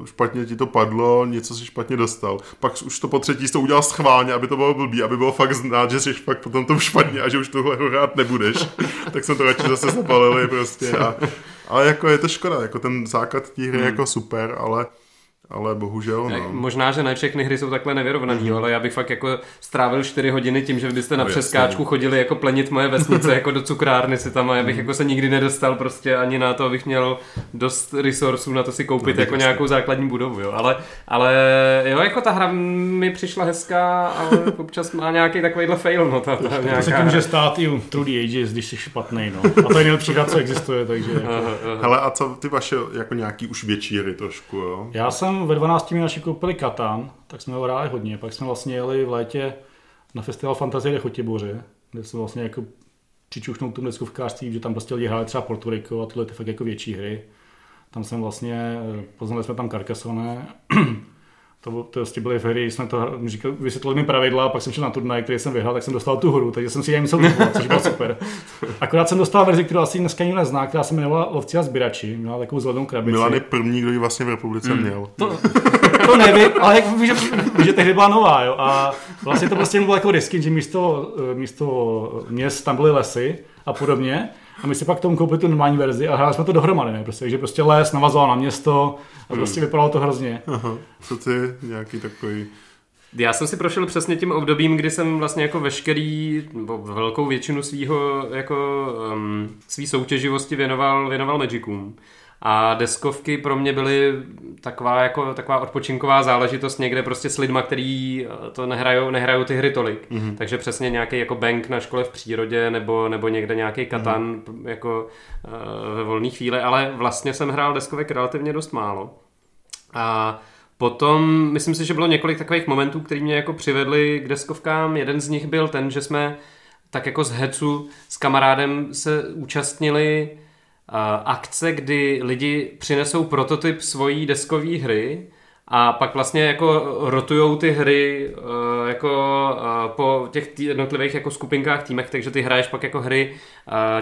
špatně ti to padlo, něco si špatně dostal. Pak už to po 3. to udělal schválně, aby to bylo blbý, aby bylo fakt znát, že jsi fakt potom to špatně a že už tohle hrát nebudeš. Tak jsme to radši zase zapalili prostě. Ale jako je to škoda, jako ten základ té hry je jako super, ale bohužel no. Možná, že ne všechny hry jsou takhle nevyrovnaný, ale já bych fakt jako strávil 4 hodiny tím, že byste na přeskáčku chodili jako plenit moje vesnice jako do cukrárny si tam a já bych jako se nikdy nedostal prostě ani na to, abych měl dost resursů na to si koupit to jako jasný. Nějakou základní budovu, jo. Ale jo, jako ta hra mi přišla hezká, ale občas má nějaký takovejhle fail, no. To se tím, že stát i Through the Ages, když jsi špatnej, no. A to je nejlepší hra, co existuje, takže jako... Hele, a co ty vaše jako nějaký už větší hry trošku, jo? Já jsem ve 12 mi naši koupili Katan, tak jsme ho hráli hodně. Pak jsme vlastně jeli v létě na festival Fantazie de Chotiboře, kde jsme vlastně jako přičuchnul tu deskovkářství, že tam prostě lidi hráli třeba Porto Rico a tyhle ty fakt jako větší hry. Tam jsem vlastně, poznali jsme tam Carcassonne, to vlastně byly hry, jsme to říkali, vysvětlili mi pravidla a pak jsem šel na turnaj, který jsem vyhrál, tak jsem dostal tu hru, takže jsem si ji musel kupovat, což bylo super. Akorát jsem dostal verzi, kterou asi dneska nikdo nezná, která se jmenovala Lovci a sběrači, měla takovou zelenou krabici. Milan je první, kdo ji vlastně v republice měl. To nevím, ale jak víš, že tehdy byla nová, jo, a vlastně to prostě bylo jako risky, že místo měst tam byly lesy a podobně. A my si pak tomu koupili tu normální verzi a hráli jsme to dohromady, ne? Prostě, takže prostě les navazoval na město a prostě vypadalo to hrozně. Aha, co ty nějaký takový... Já jsem si prošel přesně tím obdobím, kdy jsem vlastně jako velkou většinu svýho, jako svý soutěživosti věnoval Magicům. A deskovky pro mě byly taková odpočinková záležitost někde prostě s lidma, který to nehrajou ty hry tolik. Takže přesně nějaký jako Bang na škole v přírodě nebo někde nějaký Katan jako ve volné chvíli, ale vlastně jsem hrál deskovek relativně dost málo. A potom, myslím si, že bylo několik takových momentů, který mě jako přivedli k deskovkám. Jeden z nich byl ten, že jsme tak jako z hecu s kamarádem se účastnili akce, kdy lidi přinesou prototyp svojí deskové hry a pak vlastně jako rotujou ty hry jako po těch jednotlivých jako skupinkách, týmech, takže ty hraješ pak jako hry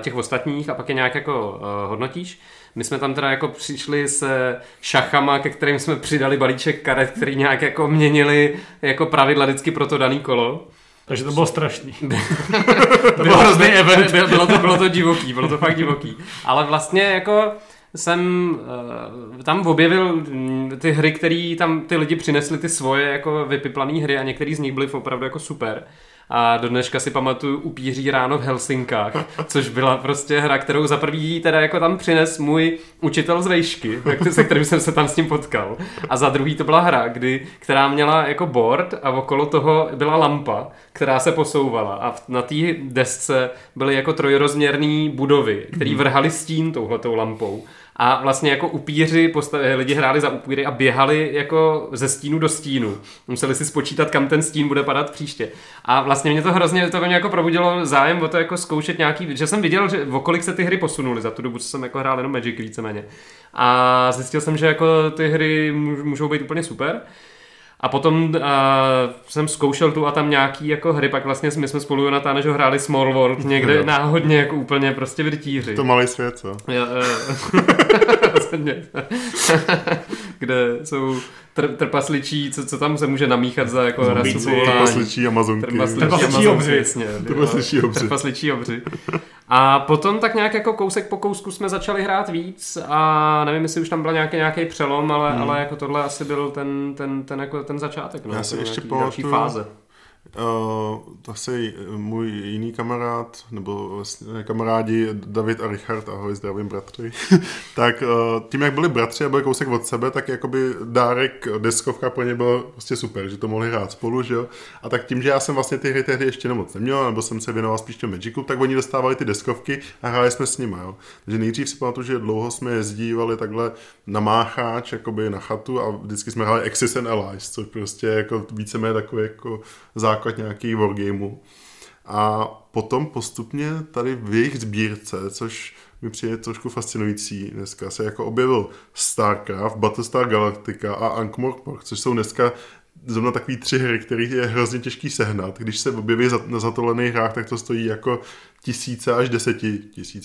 těch ostatních a pak je nějak jako hodnotíš. My jsme tam teda jako přišli se šachama, ke kterým jsme přidali balíček karet, který nějak jako měnili jako pravidla vždycky pro to daný kolo. Takže to bylo strašný. Bylo to fakt divoký. Ale vlastně jako jsem tam objevil ty hry, které tam ty lidi přinesli, ty svoje jako vypiplané hry a některé z nich byly opravdu jako super. A do dneška si pamatuju Upíří ráno v Helsinkách, což byla prostě hra, kterou za prvý teda jako tam přines můj učitel z vejšky, se kterým jsem se tam s ním potkal. A za druhý to byla hra, která měla jako board a okolo toho byla lampa, která se posouvala. A na té desce byly jako trojrozměrné budovy, které vrhaly stín touhletou lampou. A vlastně jako upíři, lidi hráli za upíry a běhali jako ze stínu do stínu. Museli si spočítat, kam ten stín bude padat příště. A vlastně mě to hrozně, to mě jako probudilo zájem o to jako zkoušet nějaký, že jsem viděl, že okolik se ty hry posunuly za tu dobu, co jsem jako hrál jenom Magic víceméně. A zjistil jsem, že jako ty hry můžou být úplně super. A potom jsem zkoušel tu a tam nějaký jako hry, pak vlastně my jsme spolu Jonatána, že hráli Small World někde náhodně, jako úplně prostě vrtíři. To malý svět, co? Kde jsou trpasličí, co tam se může namíchat za jako rasu volání. Trpasličí amazonky. Trpasličí obři. A potom tak nějak jako kousek po kousku jsme začali hrát víc a nevím, jestli už tam byl nějaký přelom, ale jako tohle asi byl ten jako ten začátek. No, já si ještě pamatuju, fáze. Asi můj jiný kamarád, nebo vlastně kamarádi David a Richard, ahoj, zdravím bratři, tak tím, jak byli bratři a byli kousek od sebe, tak jakoby dárek, deskovka pro ně bylo prostě super, že to mohli hrát spolu, že jo. A tak tím, že já jsem vlastně ty hry tehdy ještě moc neměl, nebo jsem se věnoval spíš tomu Magicu, tak oni dostávali ty deskovky a hráli jsme s nimi, jo. Takže nejdřív si pamatuju, že dlouho jsme jezdívali takhle na mácháč, jakoby na chatu a vždycky jsme hráli Axis and Allies, což prostě jako víceméně takový jako základ nějaký wargameu. A potom postupně tady v jejich sbírce, což mi přijde trošku fascinující dneska, se jako objevil Starcraft, Battlestar Galactica a Ankh-Morpork, což jsou dneska zrovna takový 3 hry, které je hrozně těžký sehnat. Když se objeví na zatolených hrách, tak to stojí jako 1000 až 10 000,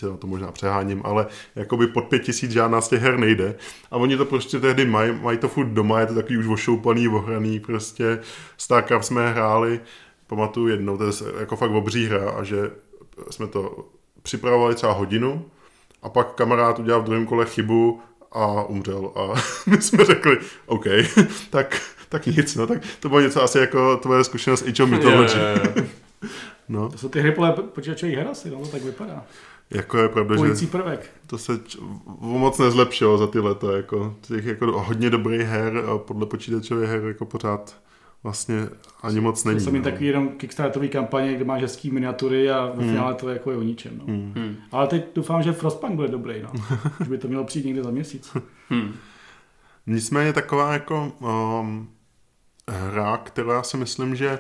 no to možná přeháním, ale jakoby pod 5000 žádná z těch her nejde. A oni to prostě tehdy mají to furt doma, je to takový už ošoupaný, ohraný prostě. Starcraft jsme hráli, pamatuju jednou, to je jako fakt obří hra a že jsme to připravovali třeba hodinu a pak kamarád udělal v druhém kole chybu a umřel a my jsme řekli, OK, tak nic, no tak to bylo něco asi jako tvoje zkušenost Age of Mythology. No. To jsou ty hry podle počítačových her asi, no tak vypadá. Jako je pravda, že prvek. To se moc nezlepšilo za ty leta, jako těch jako hodně dobrých her podle počítačových her jako pořád vlastně ani moc není. To jsou mi takový jenom kickstartový kampaně, kde máš hezký miniatury a ve finále to je jako je o ničem. No. Ale teď doufám, že Frostpunk bude dobrý, no. Už by to mělo přijít někde za měsíc. Nicméně taková jako hra, která si myslím, že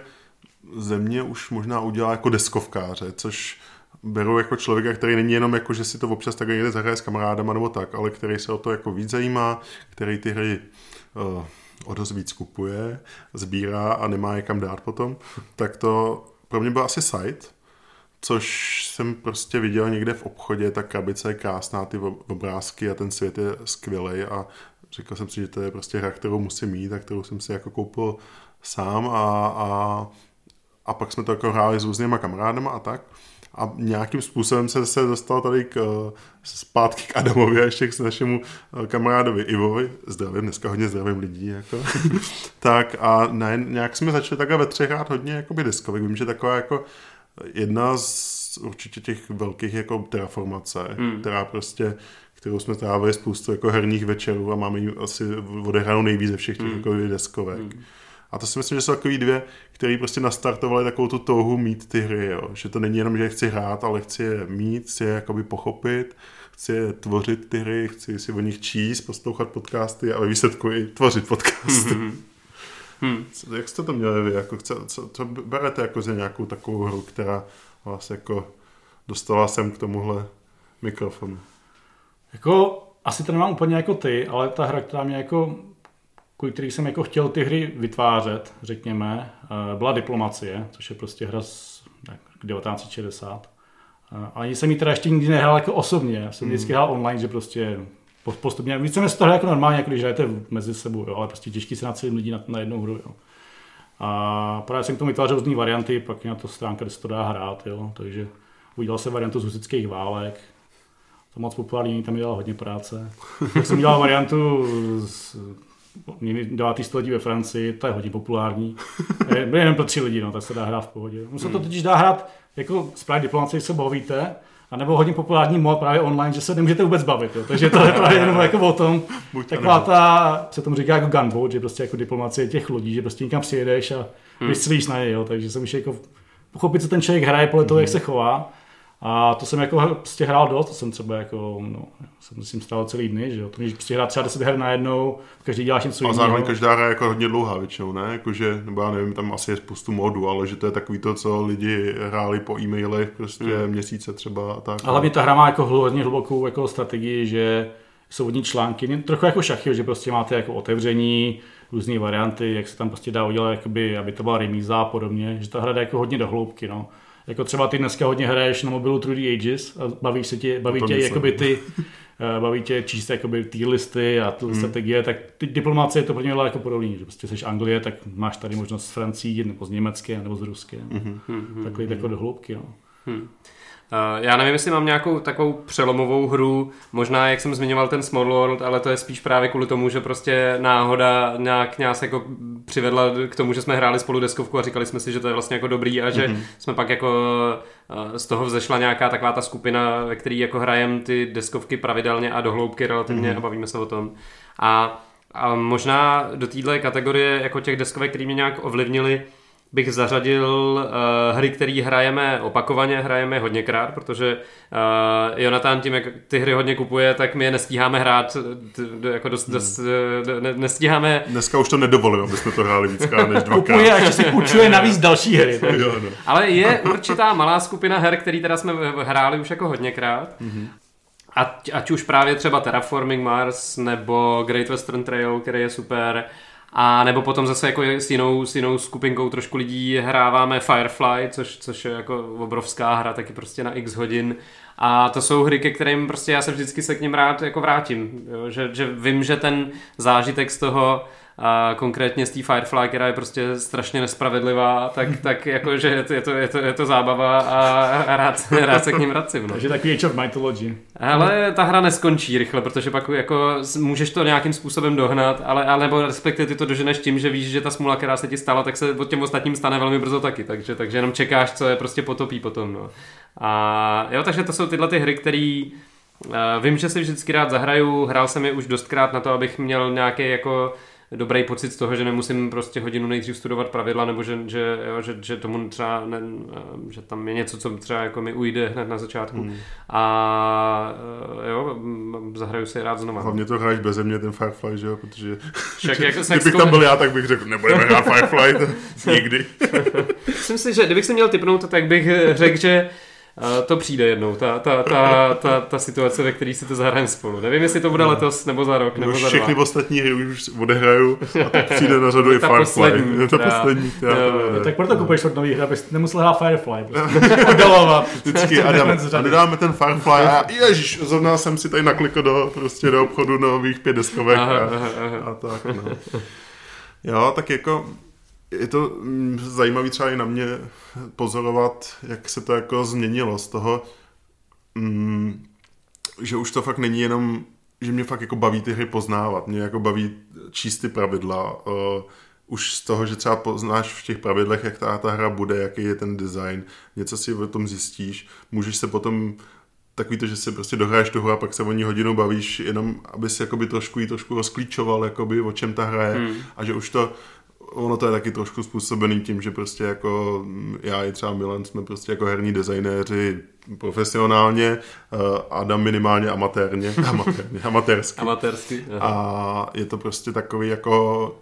země už možná udělá jako deskovkáře, což beru jako člověka, který není jenom jako, že si to občas tak někde zahraje s kamarádama nebo tak, ale který se o to jako víc zajímá, který ty hry o dost víc kupuje, sbírá a nemá je kam dát potom, tak to pro mě byl asi site, což jsem prostě viděl někde v obchodě, ta krabice je krásná, ty obrázky a ten svět je skvělej a řekl jsem si, že to je prostě hra, kterou musím mít a kterou jsem si jako koupil sám a pak jsme to jako hráli s různýma kamarádama a tak. A nějakým způsobem jsem se dostal tady zpátky k Adamovi a ještě k našemu kamarádovi Ivovi. Zdravím, dneska hodně zdravím lidí. Jako. Tak a nějak jsme začali takhle ve 3 hrát hodně jakoby deskovek. Vím, že taková jako jedna z určitě těch velkých jako terraformace, která prostě kterou jsme trávili spoustu jako herních večerů a máme ji asi odehranou nejvíc ze všech těch jako deskovek. A to si myslím, že jsou takový 2, který prostě nastartovali takovou tu touhu mít ty hry, jo. Že to není jenom, že chci hrát, ale chci je mít, chci je jakoby pochopit, chci je tvořit ty hry, chci si o nich číst, poslouchat podcasty a ve výsledku i tvořit podcasty. Jak jste to měli vy? Jako, co berete jako za nějakou takovou hru, která vás jako dostala sem k tomuhle mikrofonu? Jako, asi to nemám úplně jako ty, ale ta hra, která mě jako, kvůli který jsem jako chtěl ty hry vytvářet, řekněme, byla Diplomacie, což je prostě hra z 1960. Ani jsem ji teda ještě nikdy nehrál jako osobně, jsem vždycky hrál online, že prostě postupně, víceméně se to hraje jako normálně, jako když hrajete mezi sebou, jo, ale prostě těžký se na 7 lidí na jednou hru, jo. A právě jsem k tomu vytvářel různý varianty, pak je na to stránka, kde se to dá hrát, jo, takže udělal se variantu z husitských válek, to moc populární, tam dělal hodně práce. Tak jsem dělal variantu z 9. století ve Francii, to je hodně populární. Byli jenom pro 3 lidi, no, tak se dá hrát v pohodě. Se to totiž dá hrát jako správně Diplomacie, když se bavíte, anebo hodně populární mod právě online, že se nemůžete vůbec bavit. Jo. Takže to je právě jenom jako o tom. Taková ta, se tomu říká jako gunboat, že prostě jako Diplomacie těch lidí, že prostě někam přijedeš a vystřelíš na něj. Jo. Takže se může jako pochopit, co ten člověk hraje podle toho, jak se chová. A to jsem jako prostě hrál dost, to jsem třeba jako, no, jsem s tím strávil celý dny, že jo, to můžeš prostě hrát třeba 10 her najednou, každý děláš něco jiného. A zároveň každá hra je jako hodně dlouhá většinou, ne, jakože, nebo já nevím, tam asi je spoustu modů, ale že to je takový to, co lidi hráli po e-mailech prostě měsíce třeba a tak. A hlavně ta hra má jako hodně hlubokou jako strategii, že jsou hodní články, trochu jako šachy, že prostě máte jako otevření, různé varianty, jak se tam prostě dá udělat, jakoby, aby to byla remíza a podobně, že ta hra jde jako hodně do hloubky, no. Jako třeba ty dneska hodně hraješ na mobilu Through the Ages a baví tě číst jakoby ty listy a ty strategie, tak ty Diplomacie to pro mě byla jako podobný, že prostě seš Anglie, tak máš tady možnost s Francií, nebo s Německé, nebo s Ruské. Takový do hloubky, no. Já nevím, jestli mám nějakou takovou přelomovou hru, možná jak jsem zmiňoval ten Small World, ale to je spíš právě kvůli tomu, že prostě náhoda nějak nás jako přivedla k tomu, že jsme hráli spolu deskovku a říkali jsme si, že to je vlastně jako dobrý a že jsme pak jako z toho vzešla nějaká taková ta skupina, ve který jako hrajem ty deskovky pravidelně a dohloubky relativně a bavíme se o tom. A možná do téhle kategorie jako těch deskovek, který mě nějak ovlivnily, bych zařadil hry, které hrajeme opakovaně, hrajeme hodněkrát, protože Jonatán tím, jak ty hry hodně kupuje, tak my je nestíháme hrát, jako nestíháme... Dneska už to nedovolím, aby jsme to hráli víckrát než dvakrát. Kupuje, až si půjčuje navíc další hry. Jo, no. Ale je určitá malá skupina her, které teda jsme hráli už jako hodněkrát. Mm-hmm. Ať už právě třeba Terraforming Mars nebo Great Western Trail, který je super. A nebo potom zase jako s jinou skupinkou trošku lidí hráváme Firefly, což je jako obrovská hra, taky prostě na x hodin. A to jsou hry, ke kterým prostě já se vždycky se k nim rád jako vrátím. Jo? Že vím, že ten zážitek z toho, a konkrétně z té Firefly, která je prostě strašně nespravedlivá, tak jako, že je to zábava a rád se k ním vracím. No. Takže takový Age of Mythology. Ale ta hra neskončí rychle, protože pak jako můžeš to nějakým způsobem dohnat, ale nebo respektive ty to doženeš tím, že víš, že ta smůla, která se ti stala, tak se od těm ostatním stane velmi brzo taky, takže jenom čekáš, co je prostě potopí potom. No. A jo, takže to jsou tyhle ty hry, které vím, že si vždycky rád zahraju, hrál jsem je už dostkrát na to, abych měl nějaký jako dobrý pocit z toho, že nemusím prostě hodinu nejdřív studovat pravidla, nebo že tomu třeba ne, že tam je něco, co třeba jako mi ujde hned na začátku. A jo, zahraju si rád znova. Hlavně to hraješ beze mě ten Firefly, že jo, protože kdybych tam byl já, tak bych řekl, nebudeme hrát Firefly nikdy. Myslím si, že kdybych se měl tipnout, tak bych řekl, že to přijde jednou, ta situace, ve které si to zahrajeme spolu. Nevím, jestli to bude letos, nebo za rok, nebo za dva. Všechny ostatní hry už odehraju a tak přijde na řadu i Firefly. Ta poslední. Tak proto kupuješ fakt nový hry, abys nemusel hrát Firefly. Odolovat. Vždycky, Adam, a dodáme ten Firefly a ježiš, zrovna jsem si tady naklikl do obchodu nových 5 deskovek a tak. No. Jo, tak jako... Je to zajímavý třeba i na mě pozorovat, jak se to jako změnilo z toho, že už to fakt není jenom, že mě fakt jako baví ty hry poznávat, mě jako baví číst ty pravidla, už z toho, že třeba poznáš v těch pravidlech, jak ta hra bude, jaký je ten design, něco si o tom zjistíš, můžeš se potom takový to, že si prostě dohraješ tu hru a pak se o ní hodinu bavíš, jenom aby si jakoby trošku rozklíčoval, jakoby, o čem ta hra je a že už to ono to je taky trošku způsobený tím, že prostě jako já i třeba Milan jsme prostě jako herní designéři profesionálně, Adam minimálně amatérsky. A je to prostě takový jako,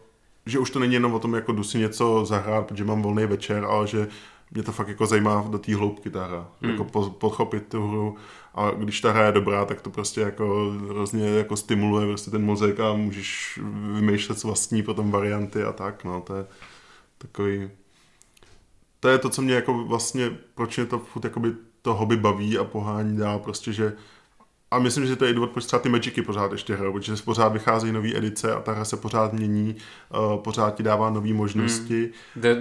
že už to není jenom o tom jako jdu si něco zahrát, protože mám volný večer, ale že mě to fakt jako zajímá do té hloubky ta hra. Jako pochopit tu hru a když ta hra je dobrá, tak to prostě jako hrozně jako stimuluje prostě ten mozek a můžeš vymýšlet vlastní potom varianty a tak, no to je takový... To je to, co mě jako vlastně, proč mě to furt jakoby to hobby baví a pohání dál prostě, že... A myslím, že to je i důvod, proč třeba ty Magicy pořád ještě hrajou, protože se pořád vycházejí nový edice a ta hra se pořád mění, pořád ti dává nové možnosti.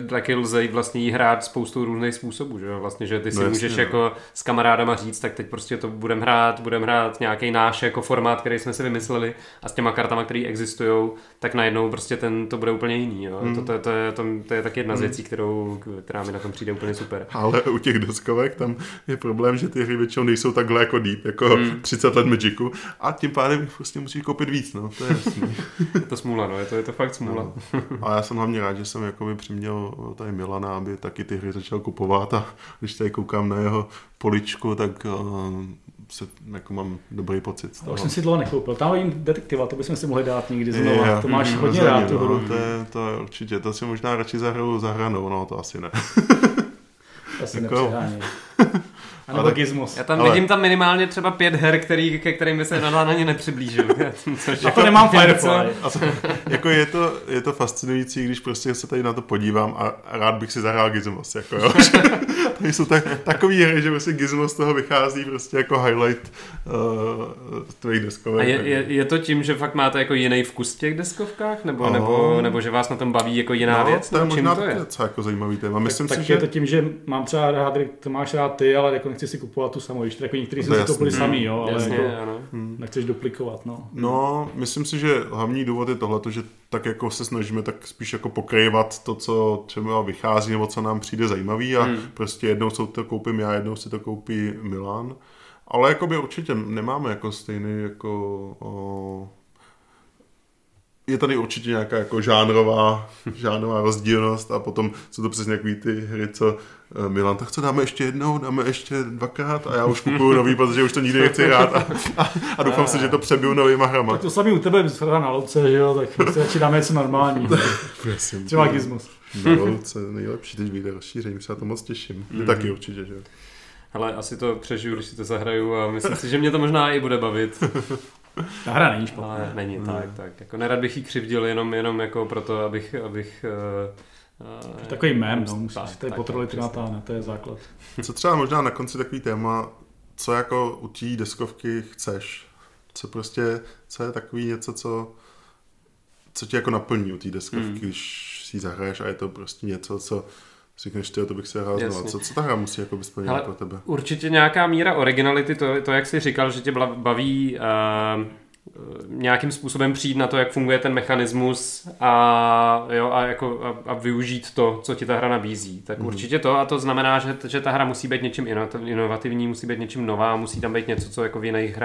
Taky lze vlastně hrát spoustu různých způsobů, že vlastně, že ty si můžeš jako s kamarádama říct, tak teď prostě to budeme hrát nějaký náš jako formát, který jsme si vymysleli a s těma kartama, které existují, tak najednou prostě ten to bude úplně jiný. Jo. To je taky jedna z věcí, která mi na tom přijde úplně super. Ale u těch deskovek tam je problém, že ty hry většinou nejsou takhle jako deep, jako 30 let Magicu a tím pádem prostě musíš koupit víc, no, to je jasný. Je to smůla, no, je to fakt smůla. No. A já jsem hlavně rád, že jsem jakoby přiměl tady Milana, aby taky ty hry začal kupovat a když tady koukám na jeho poličku, tak jako mám dobrý pocit z toho. Už jsem si dlouho nekoupil, tam hodím detektiva, to bychom si mohli dát někdy znovu, to máš hodně rád tu hru. To je určitě, to si možná radši zahraju za hranou, no to asi ne. Asi nepřiháněj. Ano, ale Gizmos. Já tam vidím tam minimálně třeba 5 her, ke kterým by se na ně nepřiblížil. A to nemám Firefly. Jako je to fascinující, když prostě se tady na to podívám a rád bych si zahrál Gizmos. Jako, To jsou takový hry, že prostě Gizmo z toho vychází prostě jako highlight tvojich deskovek. A je to tím, že fakt máte jako jiný vkus v těch deskovkách? Nebo že vás na tom baví jako jiná věc? To je možná docela jako zajímavý téma. Tak je to tím, že mám třeba rád, to máš rád ty, ale jako nechci si kupovat tu samou. Ještě jako některý si to byli sami, jo, ale jasně, jako nechceš duplikovat. No, myslím si, že hlavní důvod je tohleto, že tak jako se snažíme tak spíš jako pokrývat to, co třeba vychází nebo co nám přijde zajímavý a prostě jednou si to koupím já, jednou si to koupí Milan. Ale jakoby určitě nemáme jako stejný jako... Je tady určitě nějaká jako žánrová rozdílnost a potom jsou to přesně nějaký ty hry, co Milan, tak co dáme ještě jednou, dáme ještě dvakrát a já už kupuju nový, protože už to nikdy nechci hrát a doufám se, že to přebiju novýma hrama. Tak to samý u tebe vyshradá na louce, že jo, tak se radši dáme něco normální. Třeba Gizmos. Na louce, nejlepší, teď vyjde rozšíření, už se na to moc těším. Taky určitě, že jo. Hele, asi to přežiju, když si to zahraju a myslím si, že mě to možná i bude bavit. Ta hra není špatná. Ale není, tak. Jako nerad bych ji křivdil, jenom jako proto, abych takový mém, no, musíš tady potrolit Jonatána, to je základ. Co třeba možná na konci takový téma, co jako u tí deskovky chceš? Co je takový něco, co ti jako naplní u tí deskovky, když si zahraješ a je to prostě něco, co řekneš ty, to bych se hrál znova. Co ta hra musí jako splnit pro tebe? Určitě nějaká míra originality, to jak jsi říkal, že tě baví nějakým způsobem přijít na to, jak funguje ten mechanismus a využít to, co ti ta hra nabízí. Tak určitě to, a to znamená, že ta hra musí být něčím inovativní, musí být něčím nová, musí tam být něco, co jako v jiných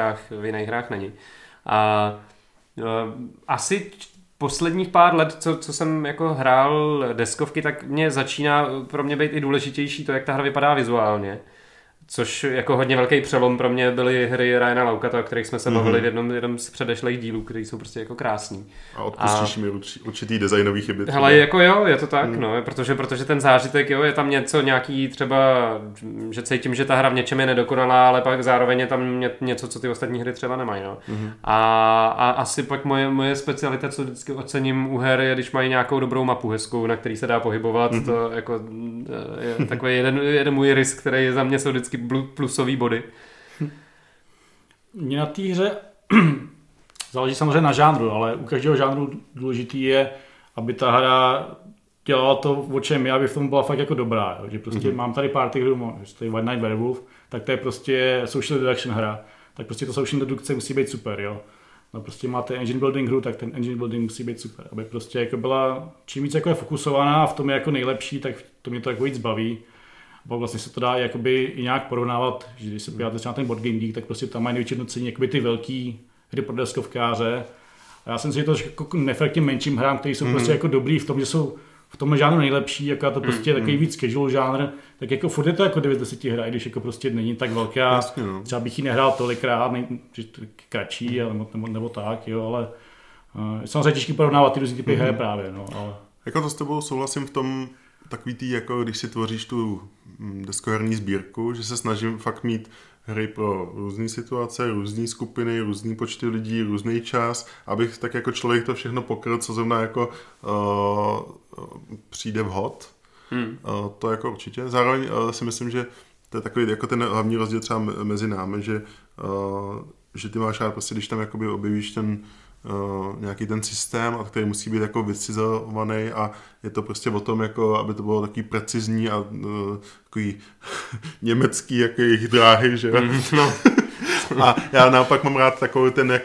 hrách není. A asi posledních pár let, co jsem jako hrál deskovky, tak mě začíná pro mě být i důležitější to, jak ta hra vypadá vizuálně. Což jako hodně velký přelom pro mě byly hry Ryana Laukata, o kterých jsme se bavili v jednom z předešlých dílů, které jsou prostě jako krásný. A odpustíš mi určitý designový chyby. Hele, jako jo, je to tak, no, protože ten zážitek, jo, je tam něco nějaký třeba, že cítím, že ta hra v něčem je nedokonalá, ale pak zároveň je tam něco, co ty ostatní hry třeba nemají, no. A asi pak moje specialita, co vždycky ocením u her, je, když mají nějakou dobrou mapu hezkou, na který se dá pohybovat, to jako je takový jeden můj risk, který je za mě vždycky plusový body. Mě na té hře záleží samozřejmě na žánru, ale u každého žánru důležitý je, aby ta hra dělala to, o čem já, aby v tom byla fakt jako dobrá. Jo? Že prostě mám tady party hru, tady One Night Werewolf, tak to je prostě social deduction hra. Tak prostě ta social dedukce musí být super, jo. No prostě máte engine building hru, tak ten engine building musí být super. Aby prostě jako byla, čím víc jako je fokusovaná a v tom je jako nejlepší, tak to mě to jako víc baví. A vlastně se to dá jakoby i nějak porovnávat, že když se podíváte třeba na ten Board Game Geek, tak prostě tam mají nejvyčernocení jakoby ty velký hry pro deskovkáře. A já jsem si to jako nefér k těm menším hrám, které jsou prostě jako dobrý v tom, že jsou v tomhle žánru nejlepší, jako to prostě je takový víc casual žánr, tak jako furt je to jako 9-10 hra, i když jako prostě není tak velká, jasně, no. Třeba bych ji nehrál tolikrát, kratší nebo tak, jo, ale samozřejmě těžký porovnávat ty různý typy her právě, no, ale... Jako to s tebou souhlasím v tom, takový tý, jako když si tvoříš tu deskoherní sbírku, že se snažím fakt mít hry pro různé situace, různé skupiny, různý počty lidí, různý čas, abych tak jako člověk to všechno pokryl, co zrovna jako přijde vhod. To jako určitě. Zároveň si myslím, že to je takový jako ten hlavní rozdíl třeba mezi námi, že ty máš rád prostě, když tam jakoby objevíš ten nějaký ten systém, a který musí být jako vycizovaný a je to prostě o tom, jako, aby to bylo taky precizní a takový německý, jako jejich dráhy, že no. A já naopak mám rád takový ten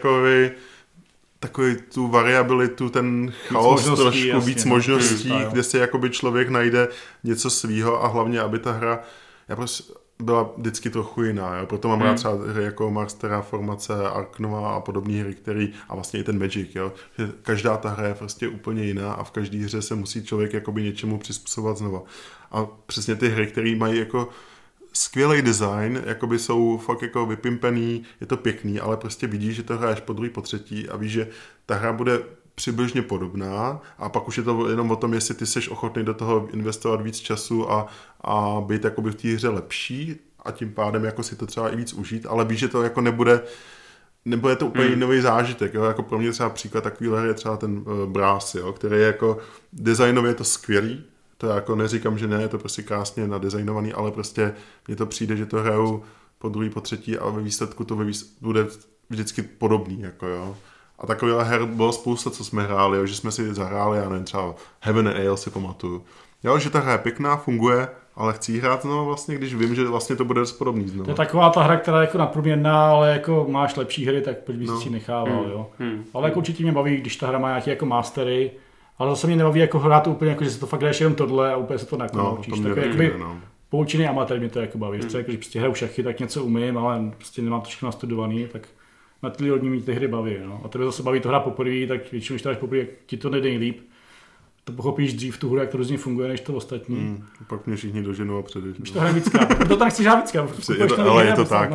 takový tu variabilitu, ten chaos, trošku jasně, víc možností, kde si jakoby člověk najde něco svýho a hlavně, aby ta hra byla vždycky trochu jiná, jo? Proto mám rád třeba hry jako Mars Terraformace, Ark Nova a podobné hry, a vlastně i ten Magic, jo? Že každá ta hra je prostě úplně jiná a v každé hře se musí člověk jakoby něčemu přizpůsobovat znova. A přesně ty hry, které mají jako skvělý design, jakoby jsou fakt jako vypimpený, je to pěkný, ale prostě vidíš, že to hraješ po druhý, po třetí a víš, že ta hra bude přibližně podobná a pak už je to jenom o tom, jestli ty seš ochotný do toho investovat víc času a být jakoby v té hře lepší a tím pádem jako si to třeba i víc užít, ale víš, že to jako nebude to úplně nový zážitek, jo? Jako pro mě třeba příklad takový je třeba ten Brás, jo? Který je jako designově je to skvělý, To já jako neříkám, že ne, je to prostě krásně nadizajnovaný, ale prostě mně to přijde, že to hrajou po druhý, po třetí a ve výsledku to bude vždycky podobný, jako jo. A takovýhle her bylo spousta, co jsme hráli, jo, že jsme si zahráli, já nevím, třeba Heaven and Ale si pamatuju. Jo, že ta hra je pěkná, funguje, ale chci ji hrát znovu vlastně, když vím, že vlastně to bude podobný znovu. To je taková ta hra, která je jako nadprůměrná, ale jako máš lepší hry, tak proč bys si nechával, jo. Ale jako určitě mě baví, když ta hra má nějaké jako mastery, ale zase mě nebaví jako hrát úplně, jako, že se to fakt hraješ jenom tohle a úplně se to nakoučíš. Poučený amatér mě to jako baví, jako, že prostě hraju šachy, tak něco umím, ale prostě nemám trošku nastudovaný, tak na ty hodně mě ty hry baví, no. A tebe zase baví to hra poprvé, tak většinou, když to hráš poprvé, ti to nejde líp. To pochopíš dřív tu hru, jak to různě funguje, než to ostatní. Pak mě všichni doženou a předeš. Už to hraje víckrát. To tam chceš hrát víckrát. Ale je to tak,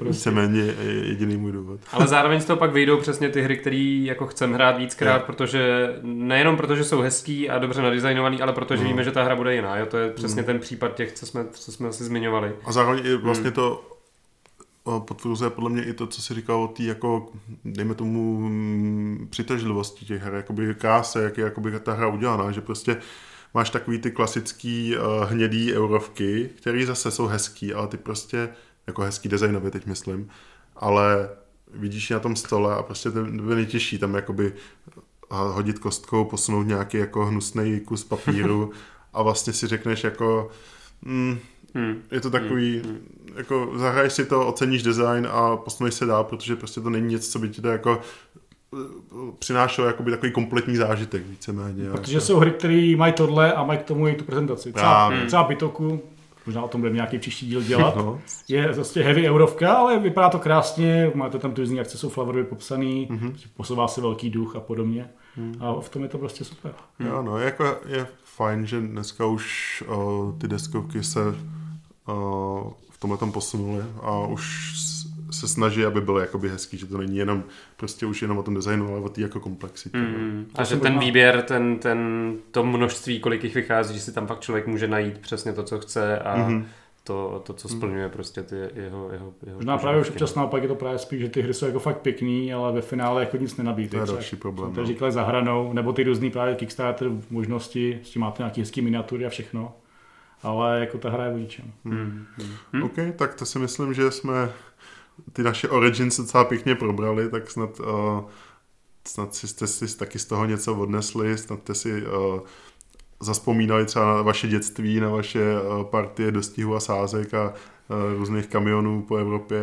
víceméně jediný můj důvod. Ale zároveň z toho pak vyjdou přesně ty hry, které jako chcem hrát víckrát, protože nejenom protože jsou hezký a dobře nadizajnovaný, ale protože víme, že ta hra bude jiná. Jo? To je přesně ten případ těch, co jsme asi zmiňovali. A zároveň i vlastně to potvrzuje podle mě i to, co si říkal o té, jako, dejme tomu, přitažlivosti těch her, jakoby kráse, jak je jakoby ta hra udělaná, že prostě máš takový ty klasický hnědý eurovky, které zase jsou hezký, ale ty prostě, jako hezký designově teď myslím, ale vidíš na tom stole a prostě to je nejtěžší tam jakoby hodit kostkou, posunout nějaký jako hnusný kus papíru a vlastně si řekneš jako je to takový, jako zahraješ si to, oceníš design a posuneš se dál, protože prostě to není něco, co by ti to jako přinášelo jakoby takový kompletní zážitek víceméně. Protože jako jsou hry, které mají tohle a mají k tomu i tu prezentaci. Celá Bitoku, možná o tom budeme nějaký příští díl dělat, je vlastně heavy eurovka, ale vypadá to krásně, máte tam tu různý akce, jsou flavorově popsaný, posouvá se velký duch a podobně. A v tom je to prostě super. Jo, no, jako je fajn, že dneska už ty deskovky se v tomhle tam posunuly a už se snaží, aby bylo jakoby hezký, že to není jenom prostě už jenom o tom designu, ale o té jako komplexitě. A že ten výběr, to množství, kolik jich vychází, že si tam pak člověk může najít přesně to, co chce a to, co splňuje prostě ty jeho možná právě už občas naopak je to právě spíš, že ty hry jsou jako fakt pěkný, ale ve finále jako nic nenabíjí. To je další problém. To říkali za hranou, nebo ty různý právě Kickstarter možnosti, s tím máte nějaký hezký miniatury a všechno, ale jako ta hra je o ničem. OK, tak to si myslím, že jsme ty naše origins docela pěkně probrali, tak snad jste si taky z toho něco odnesli, snad jste si zazpomínali třeba na vaše dětství, na vaše partie dostihu a sázek a různých kamionů po Evropě.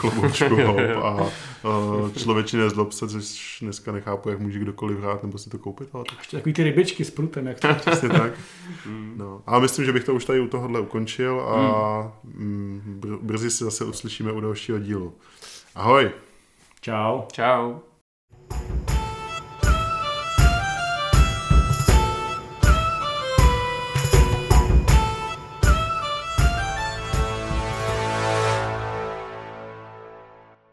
Kloboučku hop a člověči nezlob se, což dneska nechápu, jak může kdokoliv hrát nebo si to koupit. Ale ještě takový ty rybičky s prutem, jak to přesně tak. No. A myslím, že bych to už tady u tohohle ukončil a brzy se zase uslyšíme u dalšího dílu. Ahoj. Čau. Čau.